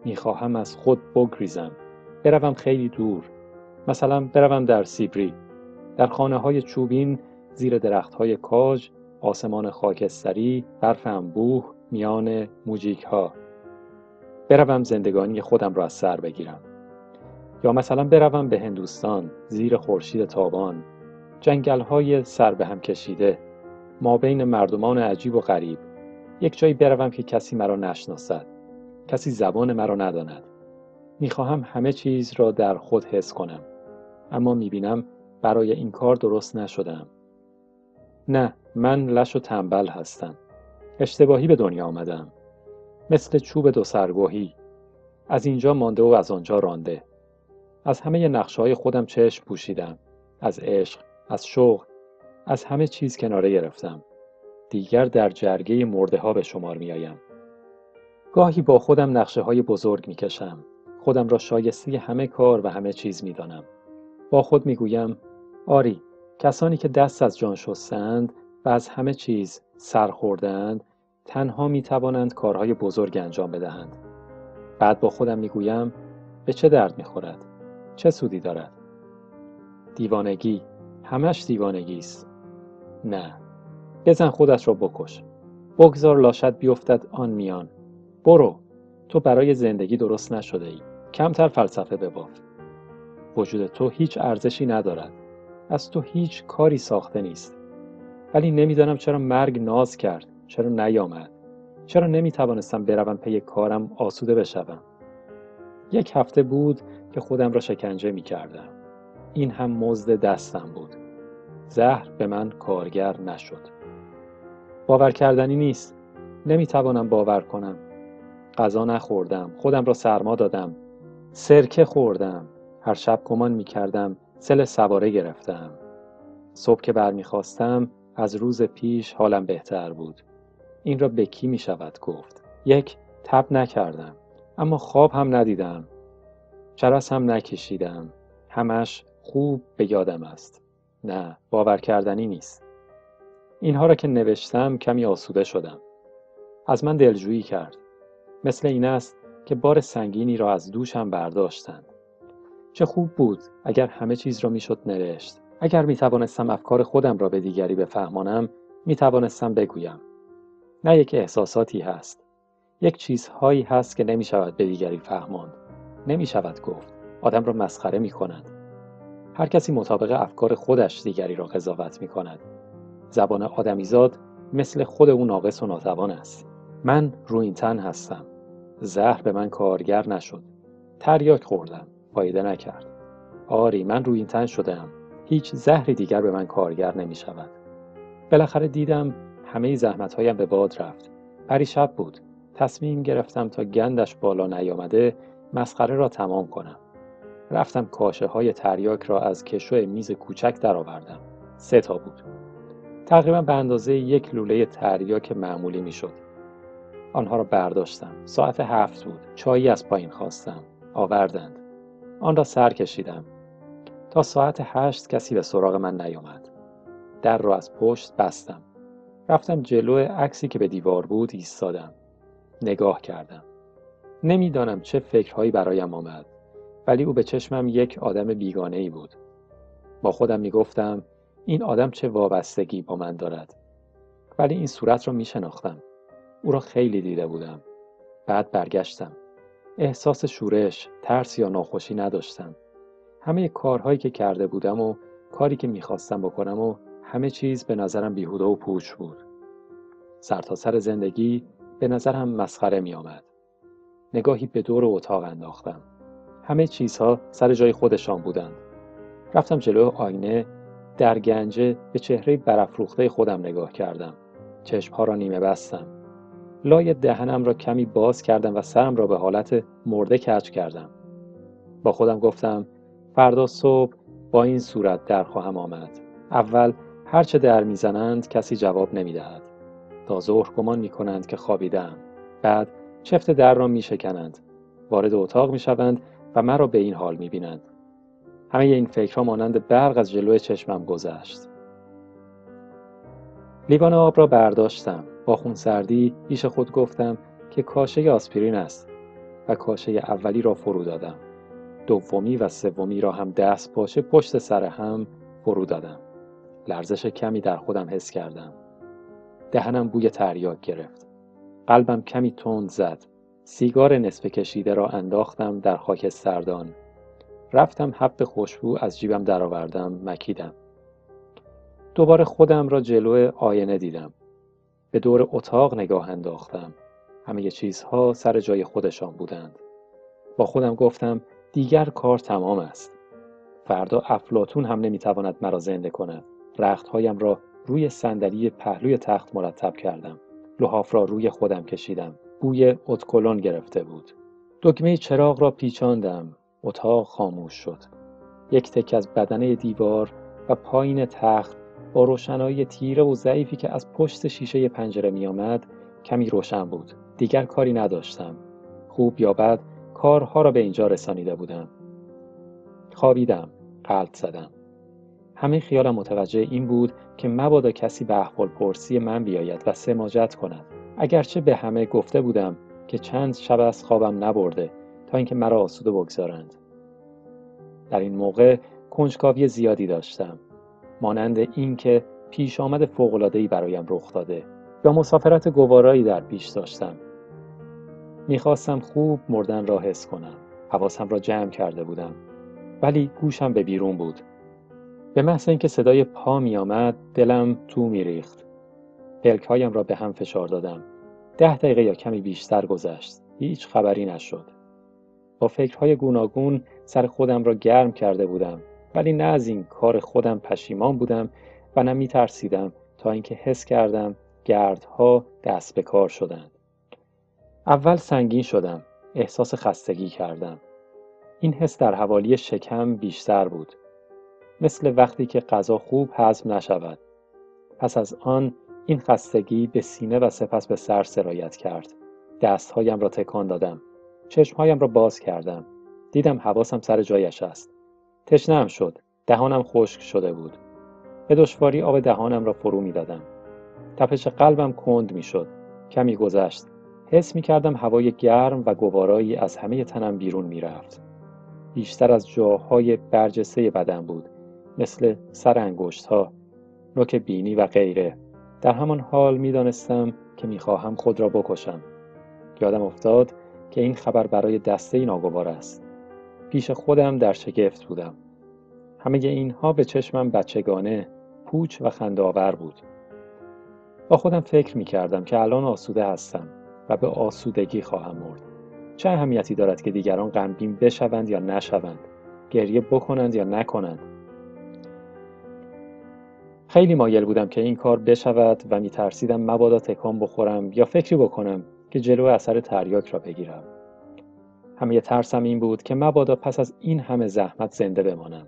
می خواهم از خود بگریزم. بروم خیلی دور. مثلا بروم در سیبری. در خانه های چوبین، زیر درخت های کاج، آسمان خاکستری، برف انبوه، میان موجیک ها. بروم زندگانی خودم را از سر بگیرم. یا مثلا بروم به هندوستان، زیر خورشید تابان، جنگل های سر به هم کشیده، ما بین مردمان عجیب و غریب. یک جایی بروم که کسی مرا نشناسد، کسی زبان مرا نداند. میخواهم همه چیز را در خود حس کنم. اما میبینم برای این کار درست نشدم. نه، من لش و تنبل هستم. اشتباهی به دنیا آمدم. مثل چوب دو سرگوهی. از اینجا مانده و از آنجا رانده. از همه نقشه‌های خودم چشم پوشیدم. از عشق، از شوق، از همه چیز کناره گرفتم. دیگر در جرگه مرده ها به شمار می آیم. گاهی با خودم نقشه های بزرگ می کشم. خودم را شایسته همه کار و همه چیز می دانم. با خود می گویم آری، کسانی که دست از جان شستند و از همه چیز سر خوردند تنها می توانند کارهای بزرگ انجام بدهند. بعد با خودم می گویم به چه درد می خورد؟ چه سودی دارد؟ دیوانگی، همش دیوانگی است. نه، بزن خودت را بکش. بگذار لاشت بیفتد آن میان. برو، تو برای زندگی درست نشده ای. کمتر فلسفه بباف. وجود تو هیچ ارزشی ندارد. از تو هیچ کاری ساخته نیست. ولی نمیدانم چرا مرگ ناز کرد، چرا نیامد، چرا نمیتوانستم بروم پی کارم آسوده بشوم. یک هفته بود که خودم را شکنجه میکردم. این هم مزد دستم بود. زهر به من کارگر نشد. باور کردنی نیست. نمیتوانم باور کنم. غذا نخوردم. خودم را سرما دادم. سرکه خوردم. هر شب گمان میکردم سل سواره گرفتم. صبح که برمیخواستم از روز پیش حالم بهتر بود. این را به کی میشود گفت؟ یک، تب نکردم. اما خواب هم ندیدم. چرس هم نکشیدم. همش خوب به یادم است. نه، باور کردنی نیست. اینها را که نوشتم کمی آسوده شدم. از من دلجویی کرد. مثل این است که بار سنگینی را از دوشم برداشتند. چه خوب بود اگر همه چیز را میشد نوشت. اگر میتوانستم افکار خودم را به دیگری بفهمانم، میتوانستم بگویم. نه یک احساساتی هست. یک چیزهایی هست که نمیشود به دیگری فهماند. نمیشود گفت. آدم را مسخره میکنند. هر کسی مطابق افکار خودش دیگری را قضاوت میکند. زبان آدمیزاد مثل خود او ناقص و ناتوان است. من رو این تن هستم. زهر به من کارگر نشد. تریاک خوردم. فایده نکرد. آری، من رو این تن شدم. هیچ زهری دیگر به من کارگر نمی شود. بالاخره دیدم همه زحمتهایم به باد رفت. پریشب بود. تصمیم گرفتم تا گندش بالا نیامده مسخره را تمام کنم. رفتم کاشه های تریاک را از کشوی میز کوچک درآوردم. سه تا بود. تقریبا به اندازه یک لوله تریاک معمولی می شد. آنها را برداشتم. ساعت هفت بود. چایی از پایین خواستم. آوردند. آن را سر کشیدم. تا ساعت هشت کسی به سراغ من نیامد. در را از پشت بستم. رفتم جلو عکسی که به دیوار بود ایستادم. نگاه کردم. نمیدانم چه فکرهایی برایم آمد. ولی او به چشمم یک آدم بیگانه‌ای بود. با خودم میگفتم این آدم چه وابستگی با من دارد. ولی این صورت را میشناختم. او را خیلی دیده بودم. بعد برگشتم. احساس شورش، ترس یا ناخوشی نداشتم. همه کارهایی که کرده بودم و کاری که میخواستم بکنم و همه چیز به نظرم بیهوده و پوچ بود. سرتاسر زندگی به نظرم مسخره میآمد. نگاهی به دور اتاق انداختم. همه چیزها سر جای خودشان بودند. رفتم جلو آینه. در گنجه به چهره برافروخته خودم نگاه کردم. چشمها را نیمه بستم. لای دهنم را کمی باز کردم و سرم را به حالت مرده کج کردم. با خودم گفتم فردا صبح با این صورت در خواهم آمد. اول هر چه در میزنند کسی جواب نمیدهد. تا ظهر گمان میکنند که خوابیدم. بعد چفت در را میشکنند. وارد اتاق میشوند و من را به این حال میبینند. همه این فکرها مانند برق از جلوی چشمم گذشت. لیوان آب را برداشتم. با خونسردی پیش خود گفتم که کاشه آسپرین است و کاشه اولی را فرو دادم. دومی و سومی را هم دست پاچه پشت سر هم فرو دادم. لرزش کمی در خودم حس کردم. دهنم بوی تریاک گرفت. قلبم کمی تند زد. سیگار نصف کشیده را انداختم در خاک سردان. رفتم حب خوشبو از جیبم درآوردم، مکیدم. دوباره خودم را جلوی آینه دیدم. به دور اتاق نگاه انداختم. همه چیزها سر جای خودشان بودند. با خودم گفتم دیگر کار تمام است. فردا افلاطون هم نمیتواند مرا زنده کند. رختهایم را روی صندلی پهلوی تخت مرتب کردم. لحاف را روی خودم کشیدم. بوی اتکلون گرفته بود. دکمه چراغ را پیچاندم. اتاق خاموش شد. یک تک از بدنه دیوار و پایین تخت با روشنایی تیره و ضعیفی که از پشت شیشه پنجره می آمد کمی روشن بود. دیگر کاری نداشتم. خوب یا بد کارها را به اینجا رسانیده بودم. خوابیدم. غلط زدم. همه خیالم متوجه این بود که مبادا کسی به احوالپرسی من بیاید و سماجت کند. اگرچه به همه گفته بودم که چند شب از خوابم نبرده تا اینکه مرا آسوده بگذارند. در این موقع کنجکاوی زیادی داشتم، مانند این که پیش آمد فوق‌العاده‌ای برایم رخ داده یا مسافرت گوارایی در پیش داشتم. میخواستم خوب مردن را حس کنم. حواسم را جمع کرده بودم، ولی گوشم به بیرون بود. به محض اینکه صدای پا می آمد دلم تو می ریخت. پلک‌هایم را به هم فشار دادم. ده دقیقه یا کمی بیشتر گذشت. هیچ خبری نشد. با فکرهای گوناگون سر خودم را گرم کرده بودم، ولی نه از این کار خودم پشیمان بودم و نه می ترسیدم، تا اینکه حس کردم گردها دست به کار شدند. اول سنگین شدم. احساس خستگی کردم. این حس در حوالی شکم بیشتر بود، مثل وقتی که غذا خوب هضم نشود. پس از آن این خستگی به سینه و سپس به سر سرایت کرد. دستهایم را تکان دادم. چشمهایم را باز کردم. دیدم حواسم سر جایش است. تشنه‌ام شد. دهانم خشک شده بود. به دشواری آب دهانم را فرو می دادم. تپش قلبم کند می شد. کمی گذشت. حس می کردم هوای گرم و گوارایی از همه تنم بیرون می رفت. بیشتر از جاهای برجسته بدن بود، مثل سر انگشت‌ها، نوک بینی و غیره. در همان حال می دانستم که می خواهم خود را بکشم. یادم افتاد که این خبر برای دسته ناگوار است. پیش خودم در شگفت بودم. همه اینها به چشمم بچگانه، پوچ و خنده‌آور بود. با خودم فکر می کردم که الان آسوده هستم و به آسودگی خواهم مرد. چه اهمیتی دارد که دیگران غمگین بشوند یا نشوند، گریه بکنند یا نکنند. خیلی مایل بودم که این کار بشود و میترسیدم مبادا تکان بخورم یا فکری بکنم که جلو اثر تریاک را بگیرم. همه ترسم این بود که مبادا پس از این همه زحمت زنده بمانم.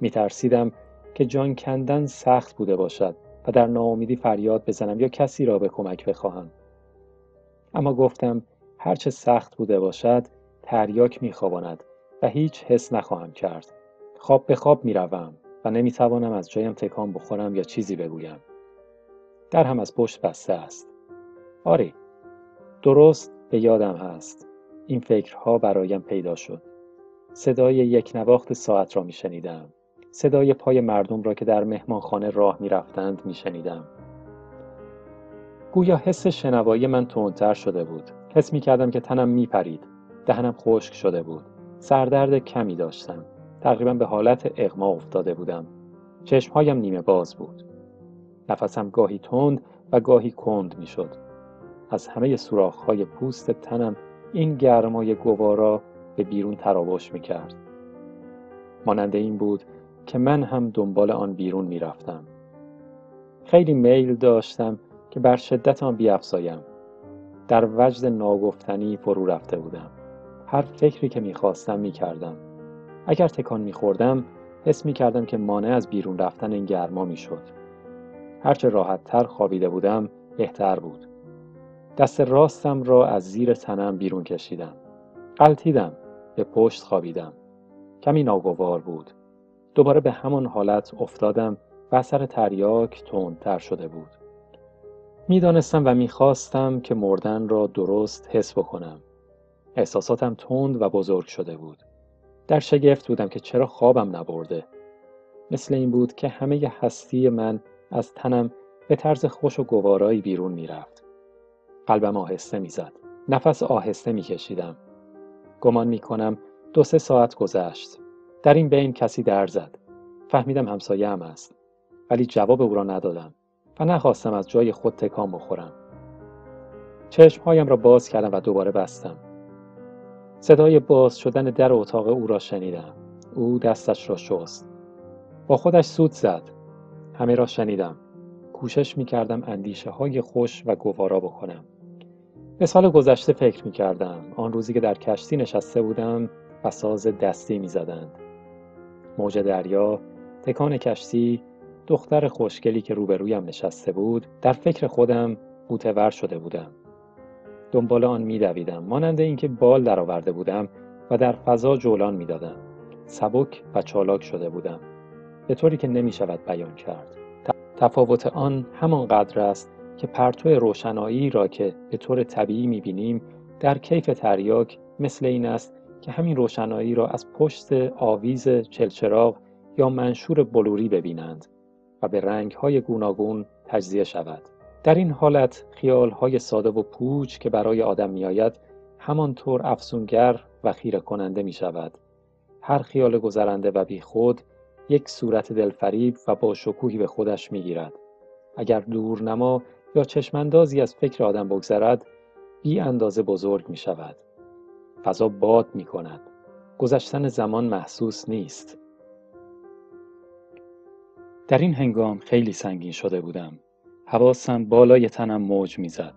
میترسیدم که جان کندن سخت بوده باشد و در ناامیدی فریاد بزنم یا کسی را به کمک بخواهم. اما گفتم هرچه سخت بوده باشد تریاک میخواباند و هیچ حس نخواهم کرد. خواب به خواب میروم و نمیتوانم از جایم تکان بخورم یا چیزی بگویم. در هم از پشت بسته است. آری، درست به یادم هست. این فکرها برایم پیدا شد. صدای یک نواخت ساعت را میشنیدم. صدای پای مردم را که در مهمانخانه راه میرفتند میشنیدم. گویا حس شنوایی من تندتر شده بود. حس می کردم که تنم می پرید. دهنم خشک شده بود. سردرد کمی داشتم. تقریبا به حالت اغما افتاده بودم. چشمهایم نیمه باز بود. نفسم گاهی تند و گاهی کند می شد. از همه سوراخ‌های پوست تنم این گرمای گوارا به بیرون تراوش می کرد. مانند این بود که من هم دنبال آن بیرون می رفتم. خیلی میل داشتم که بر شدت آن بیفزایم. در وجد ناگفتنی فرو رفته بودم. هر فکری که می‌خواستم می‌کردم. اگر تکان می‌خوردم حس می‌کردم که مانع از بیرون رفتن این گرما می‌شد. هرچه راحت‌تر خوابیده بودم بهتر بود. دست راستم را از زیر تنم بیرون کشیدم. غلطیدم. به پشت خوابیدم. کمی ناگوار بود. دوباره به همان حالت افتادم و اثر تریاک تندتر شده بود. می دانستم و می خواستم که مردن را درست حس بکنم. احساساتم تند و بزرگ شده بود. در شگفت بودم که چرا خوابم نبرده. مثل این بود که همه ی هستی من از تنم به طرز خوش و گوارایی بیرون می رفت. قلبم آهسته می زد. نفس آهسته می کشیدم. گمان می کنم دو سه ساعت گذشت. در این بین کسی در زد. فهمیدم همسایه‌ام است. ولی جواب او را ندادم. و نخواستم از جای خود تکان بخورم. چشمهایم را باز کردم و دوباره بستم. صدای باز شدن در اتاق او را شنیدم. او دستش را شست. با خودش سوت زد. همه را شنیدم. کوشش می کردم اندیشه های خوش و گوارا بکنم. به سال گذشته فکر می کردم. آن روزی که در کشتی نشسته بودم و ساز دستی می زدند. موج دریا، تکان کشتی، دختر خوشگلی که روبرویم نشسته بود، در فکر خودم غوطه‌ور شده بودم. دنبال آن می دویدم، مانند اینکه بال درآورده بودم و در فضا جولان می دادم. سبک و چالاک شده بودم، به طوری که نمی شود بیان کرد. تفاوت آن همانقدر است که پرتو روشنایی را که به طور طبیعی می بینیم در کیف تریاک مثل این است که همین روشنایی را از پشت آویز چلچراغ یا منشور بلوری ببینند و به رنگ‌های گوناگون تجزیه شود. در این حالت خیال‌های ساده و پوچ که برای آدم می‌آید همانطور افسونگر و خیره کننده می‌شود. هر خیال گذرنده و بیخود یک صورت دلفریب و با شکوهی به خودش می‌گیرد. اگر دورنما یا چشماندازی از فکر آدم بگذرد، بی اندازه بزرگ می‌شود. فضا باد می‌کند. گذشتن زمان محسوس نیست. در این هنگام خیلی سنگین شده بودم. حواسم بالای تنم موج میزد،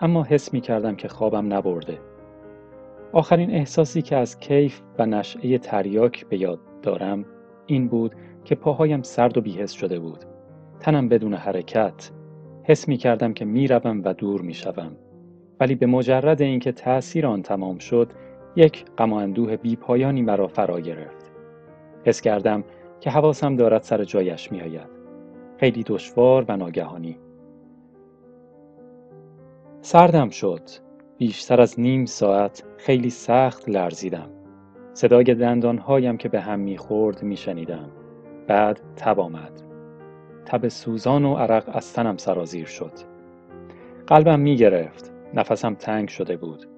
اما حس میکردم که خوابم نبرده. آخرین احساسی که از کیف و نشعه تریاک به یاد دارم این بود که پاهایم سرد و بی‌حس شده بود. تنم بدون حرکت. حس میکردم که میروم و دور میشوم، ولی به مجرد اینکه تأثیر آن تمام شد، یک غم و اندوه بی‌پایانی مرا فرا گرفت. حس کردم که حواسم دارد سر جایش می آید. خیلی دشوار و ناگهانی. سردم شد. بیشتر از نیم ساعت خیلی سخت لرزیدم. صدای دندانهایم که به هم می خورد می شنیدم. بعد تب آمد. تب سوزان و عرق از تنم سرازیر شد. قلبم می گرفت. نفسم تنگ شده بود.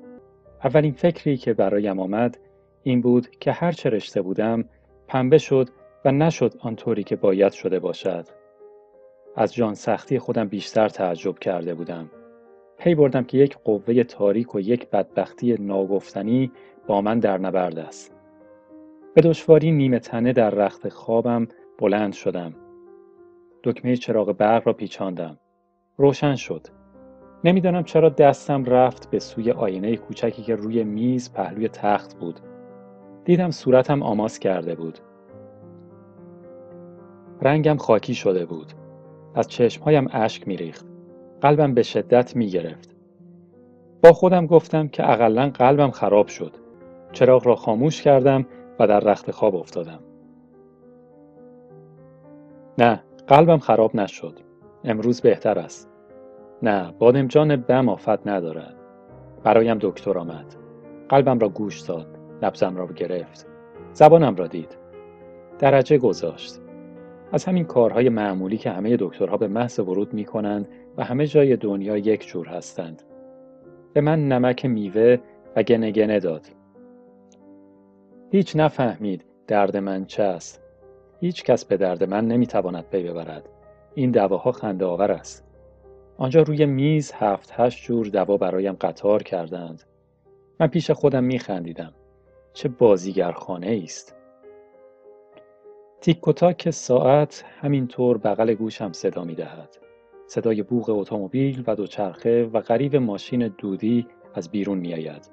اولین فکری که برایم آمد این بود که هر چه رشته بودم پنبه شد و نشد آنطوری که باید شده باشد. از جان سختی خودم بیشتر تعجب کرده بودم. پی بردم که یک قوه تاریک و یک بدبختی ناگفتنی با من در نبرد است. به دشواری نیمه تنه در رخت خوابم بلند شدم. دکمه چراغ برق را پیچاندم. روشن شد. نمیدانم چرا دستم رفت به سوی آینه کوچکی که روی میز پهلوی تخت بود. دیدم صورتم آماس کرده بود. رنگم خاکی شده بود. از چشمهایم اشک می‌ریخت. قلبم به شدت می‌گرفت. با خودم گفتم که اقلاً قلبم خراب شد. چراغ را خاموش کردم و در رخت خواب افتادم. نه، قلبم خراب نشد. امروز بهتر است. نه، بادمجان بم آفت ندارد. برایم دکتر آمد. قلبم را گوش داد. نبضم را گرفت. زبانم را دید. درجه گذاشت. از همین کارهای معمولی که همه دکترها به محض ورود می کنند و همه جای دنیا یک جور هستند. به من نمک میوه و گنه گنه داد. هیچ نفهمید درد من چه است. هیچ کس به درد من نمی تواند پی ببرد. این دواها خنده آور است. آنجا روی میز هفت هشت جور دوا برایم قطار کردند. من پیش خودم می خندیدم. چه بازیگرخانه است. تیک و تاک ساعت همینطور بغل گوشم صدا می دهد. صدای بوق اتومبیل و دوچرخه و غریو ماشین دودی از بیرون می آید.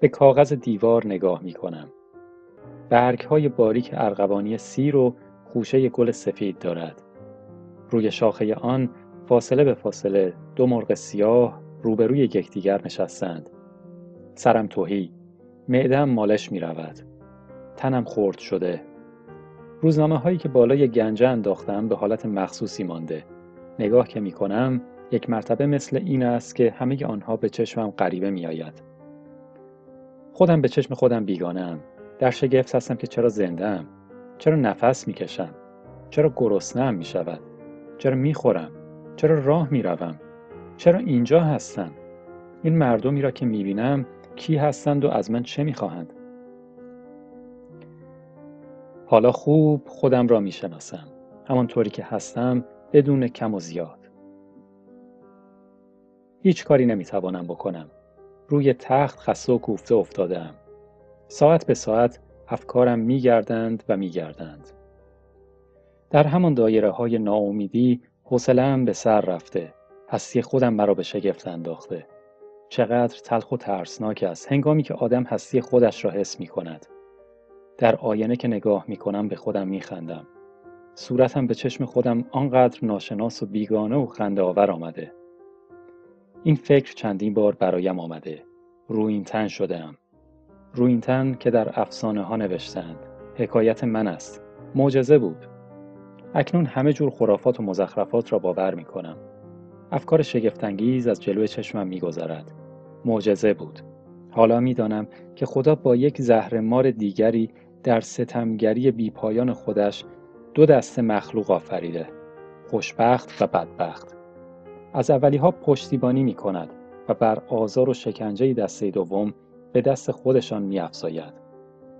به کاغذ دیوار نگاه می کنم. برگ های باریک ارغوانی سیر و خوشه گل سفید دارد. روی شاخه آن فاصله به فاصله دو مرغ سیاه روبروی یکدیگر نشستند. سرم تهی، معده‌ام مالش می رود. تنم خرد شده. روزنامه هایی که بالای گنجه انداختم به حالت مخصوصی مانده. نگاه که می کنم، یک مرتبه مثل این است که همه آنها به چشمم غریبه می آید. خودم به چشم خودم بیگانه‌ام. در شگفت هستم که چرا زنده‌ام، چرا نفس می کشم، چرا گرسنه‌ام می شود، چرا می خورم، چرا راه می روم، چرا اینجا هستم. این مردمی را که می بینم کی هستند و از من چه می خواهند؟ حالا خوب خودم را می شناسم. همانطوری که هستم، بدون کم و زیاد. هیچ کاری نمی توانم بکنم. روی تخت خسته و کوفته افتادم. ساعت به ساعت افکارم می گردند و می گردند. در همان دایره های ناامیدی، حوصله‌ام به سر رفته. هستی خودم مرا به شگفت انداخته. چقدر تلخ و ترسناک است هنگامی که آدم هستی خودش را حس می کند. در آینه که نگاه می کنم به خودم می خندم. صورتم به چشم خودم آنقدر ناشناس و بیگانه و خنده‌آور آمده. این فکر چندین بار برایم آمده. رویین تن شدم. رویین تن که در افسانه ها نوشتند. حکایت من است. معجزه بود. اکنون همه جور خرافات و مزخرفات را باور می کنم. افکار شگفت‌انگیز از جلوی چشمم می‌گذرد. معجزه بود. حالا می‌دانم که خدا با یک زهرمار دیگری در ستمگری بیپایان خودش دو دسته مخلوق آفریده. خوشبخت و بدبخت. از اولی‌ها پشتیبانی می‌کند و بر آزار و شکنجه دسته دوم به دست خودشان می‌افزاید.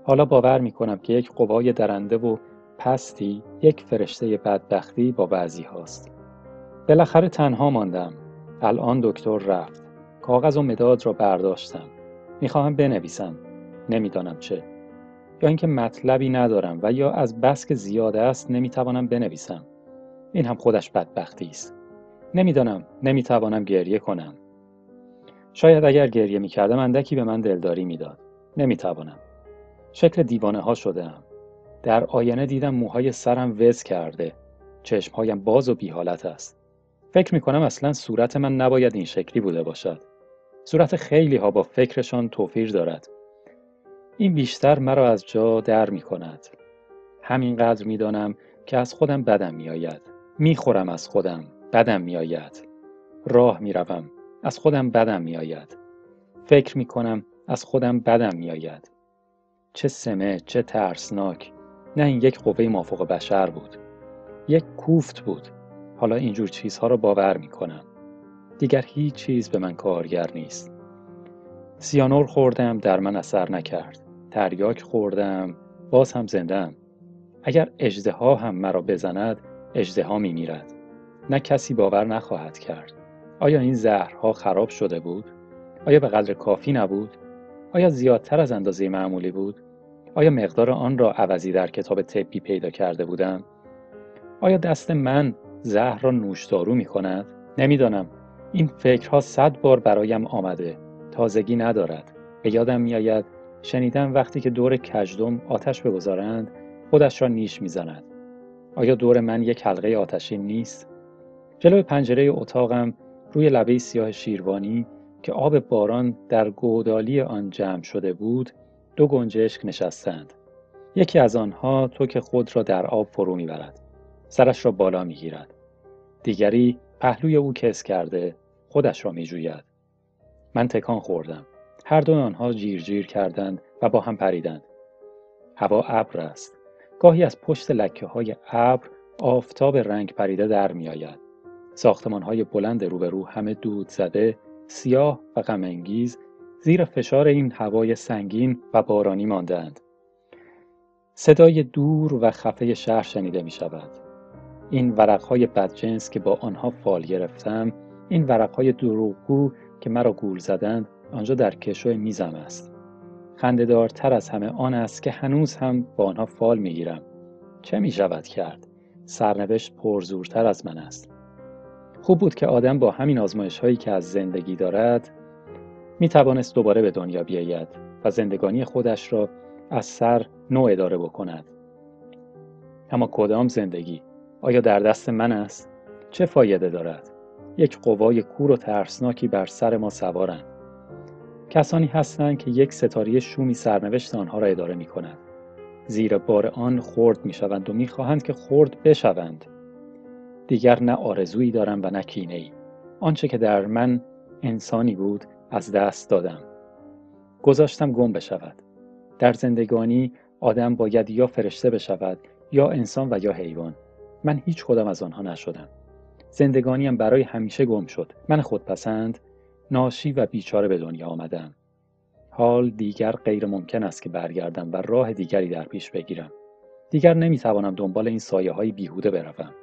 حالا باور می‌کنم که یک قوای درنده و پستی، یک فرشته بدبختی با بعضی هاست. بالاخره تنها ماندم. الان دکتر رفت. کاغذ و مداد را برداشتم. میخواهم بنویسم. نمیدانم چه. یا اینکه مطلبی ندارم و یا از بس که زیاده است نمیتوانم بنویسم. این هم خودش بدبختی است. نمیدانم. نمیتوانم گریه کنم. شاید اگر گریه میکردم اندکی به من دلداری میداد. نمیتوانم. شکل دیوانه ها شدم. در آینه دیدم موهای سرم وز کرده. چشمهایم باز و بی حالت است. فکر میکنم اصلا صورت من نباید این شکلی بوده باشد. صورت خیلی ها با فکرشان توفیر دارد. این بیشتر مرا از جا در میکند. همینقدر میدانم که از خودم بدم میآید. میخورم از خودم. بدم میآید. راه میروم. از خودم بدم میآید. فکر میکنم از خودم بدم میآید. چه سمه، چه ترسناک. نه این یک قوه مافوق بشر بود. یک کوفت بود. حالا اینجور چیزها را باور می کنم. دیگر هیچ چیز به من کارگر نیست. سیانور خوردم، در من اثر نکرد. تریاک خوردم، باز هم زنده‌ام. اگر اژدها هم مرا بزند، اژدها می میرد. نه کسی باور نخواهد کرد. آیا این زهرها خراب شده بود؟ آیا به قدر کافی نبود؟ آیا زیادتر از اندازه معمولی بود؟ آیا مقدار آن را عوضی در کتاب طبی پیدا کرده بودم؟ آیا دست من زهر را نوشدارو می کند؟ نمیدانم. این فکرها صد بار برایم آمده. تازگی ندارد. به یادم می آید شنیدم وقتی که دور کژدم آتش بگذارند خودش را نیش می زند. آیا دور من یک حلقه آتشین نیست؟ جلوی پنجره اتاقم روی لبه سیاه شیروانی که آب باران در گودالی آن جمع شده بود دو گنجشک نشستند. یکی از آنها تو که خود را در آب فرو می برد. سرش را بالا می گیرد. دیگری پهلوی او کس کرده خودش را می جوید. من تکان خوردم. هر دو آنها جیر جیر کردند و با هم پریدند. هوا ابر است. گاهی از پشت لکه های ابر آفتاب رنگ پریده در می آید. ساختمان های بلند روبرو همه دود زده، سیاه و غم انگیز زیر فشار این هوای سنگین و بارانی ماندند. صدای دور و خفه شهر شنیده می شود. این ورقهای بدجنس که با آنها فال گرفتم، این ورقهای دروغگو که مرا گول زدند، آنجا در کشوی میزم است. خنده‌دارتر از همه آن است که هنوز هم با آنها فال می گیرم. چه می شود کرد؟ سرنوشت پرزورتر از من است. خوب بود که آدم با همین آزمایش هایی که از زندگی دارد می توانست دوباره به دنیا بیاید و زندگانی خودش را از سر نو اداره بکند. اما کدام زندگی؟ آیا در دست من است؟ چه فایده دارد؟ یک قوای کور و ترسناکی بر سر ما سوارند. کسانی هستند که یک ستاره شومی سرنوشت آنها را اداره می کند. زیر بار آن خرد می شوند و می خواهند که خرد بشوند. دیگر نه آرزویی دارم و نه کینه‌ای. آنچه که در من انسانی بود از دست دادم. گذاشتم گم بشود. در زندگانی آدم باید یا فرشته بشود یا انسان و یا حیوان. من هیچ کدام از آنها نشدم. زندگانیم برای همیشه گم شد. من خودپسند، ناشی و بیچاره به دنیا آمدم. حال دیگر غیر ممکن است که برگردم و راه دیگری در پیش بگیرم. دیگر نمیتوانم دنبال این سایه های بیهوده بروم.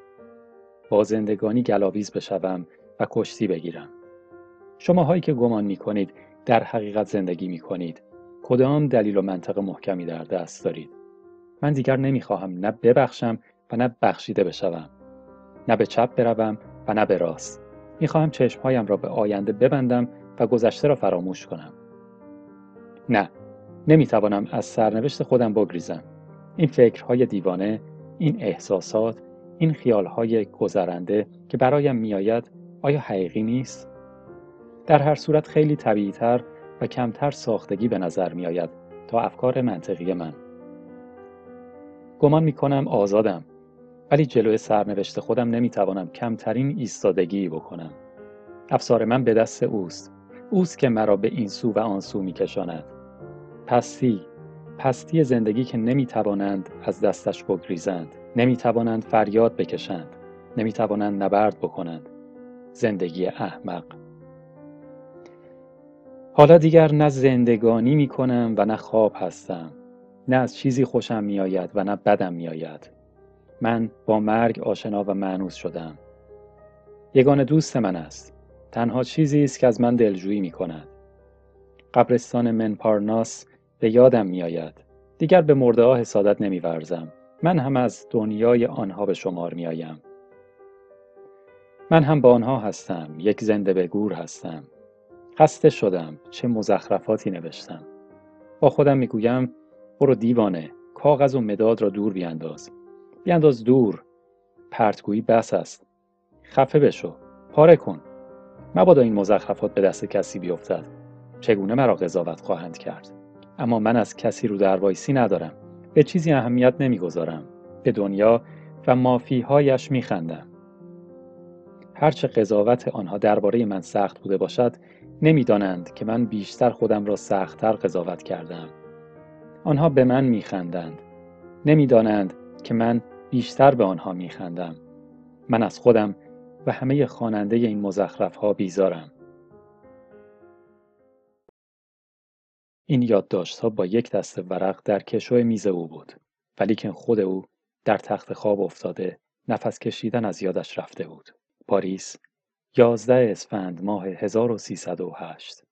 با زندگانی گلاویز بشوم و کشتی بگیرم. شماهایی که گمان میکنید در حقیقت زندگی میکنید، کدام دلیل و منطق محکمی در دست دارید؟ من دیگر نمیخواهم نه ببخشم و نه بخشیده بشوم. نه به چپ بروم و نه به راست. میخواهم چشمهایم را به آینده ببندم و گذشته را فراموش کنم. نه، نمیتوانم از سرنوشت خودم بگریزم. این فکرهای دیوانه، این احساسات، این خیالهای گذرنده که برایم میآید، آیا حقیقی نیست؟ در هر صورت خیلی طبیعی‌تر و کمتر ساختگی به نظر میآید تا افکار منطقی من. گمان میکنم آزادم، ولی جلوی سرنوشت خودم نمیتوانم کمترین ایستادگی بکنم. افسار من به دست اوست، اوست که مرا به این سو و آن سو میکشاند. پستی، پستی زندگی که نمیتوانند از دستش بگریزند، نمیتوانند فریاد بکشند، نمیتوانند نبرد بکنند. زندگی احمق. حالا دیگر نه زندگانی میکنم و نه خواب هستم. نه از چیزی خوشم میآید و نه بدم میآید. من با مرگ آشنا و مانوس شدم. یگانه دوست من است. تنها چیزی است که از من دلجویی میکند. قبرستان منپارناس به یادم میآید. دیگر به مرده‌ها حسادت نمیورزم. من هم از دنیای آنها به شمار میآیم. من هم با آنها هستم، یک زنده به گور هستم. خسته شدم، چه مزخرفاتی نوشتم. با خودم میگویم برو دیوانه، کاغذ و مداد را دور بیانداز. بیانداز دور، پرتگویی بس است. خفه بشو، پاره کن. مبادا این مزخرفات به دست کسی بیفتد. چگونه مرا قضاوت خواهند کرد؟ اما من از کسی رو دروایسی ندارم. به چیزی اهمیت نمیگذارم. به دنیا و مافیهایش میخندم. هرچه قضاوت آنها درباره من سخت بوده باشد، نمیدانند که من بیشتر خودم را سخت‌تر قضاوت کردم. آنها به من میخندند. نمیدانند که من بیشتر به آنها میخندم. من از خودم و همه خواننده این مزخرف‌ها بیزارم. این یادداشت‌ها با یک دسته ورق در کشوی میز او بود، ولیکن خود او در تخت خواب افتاده، نفس کشیدن از یادش رفته بود. پاریس، یازده اسفند ماه هزار و سیصد و هشت.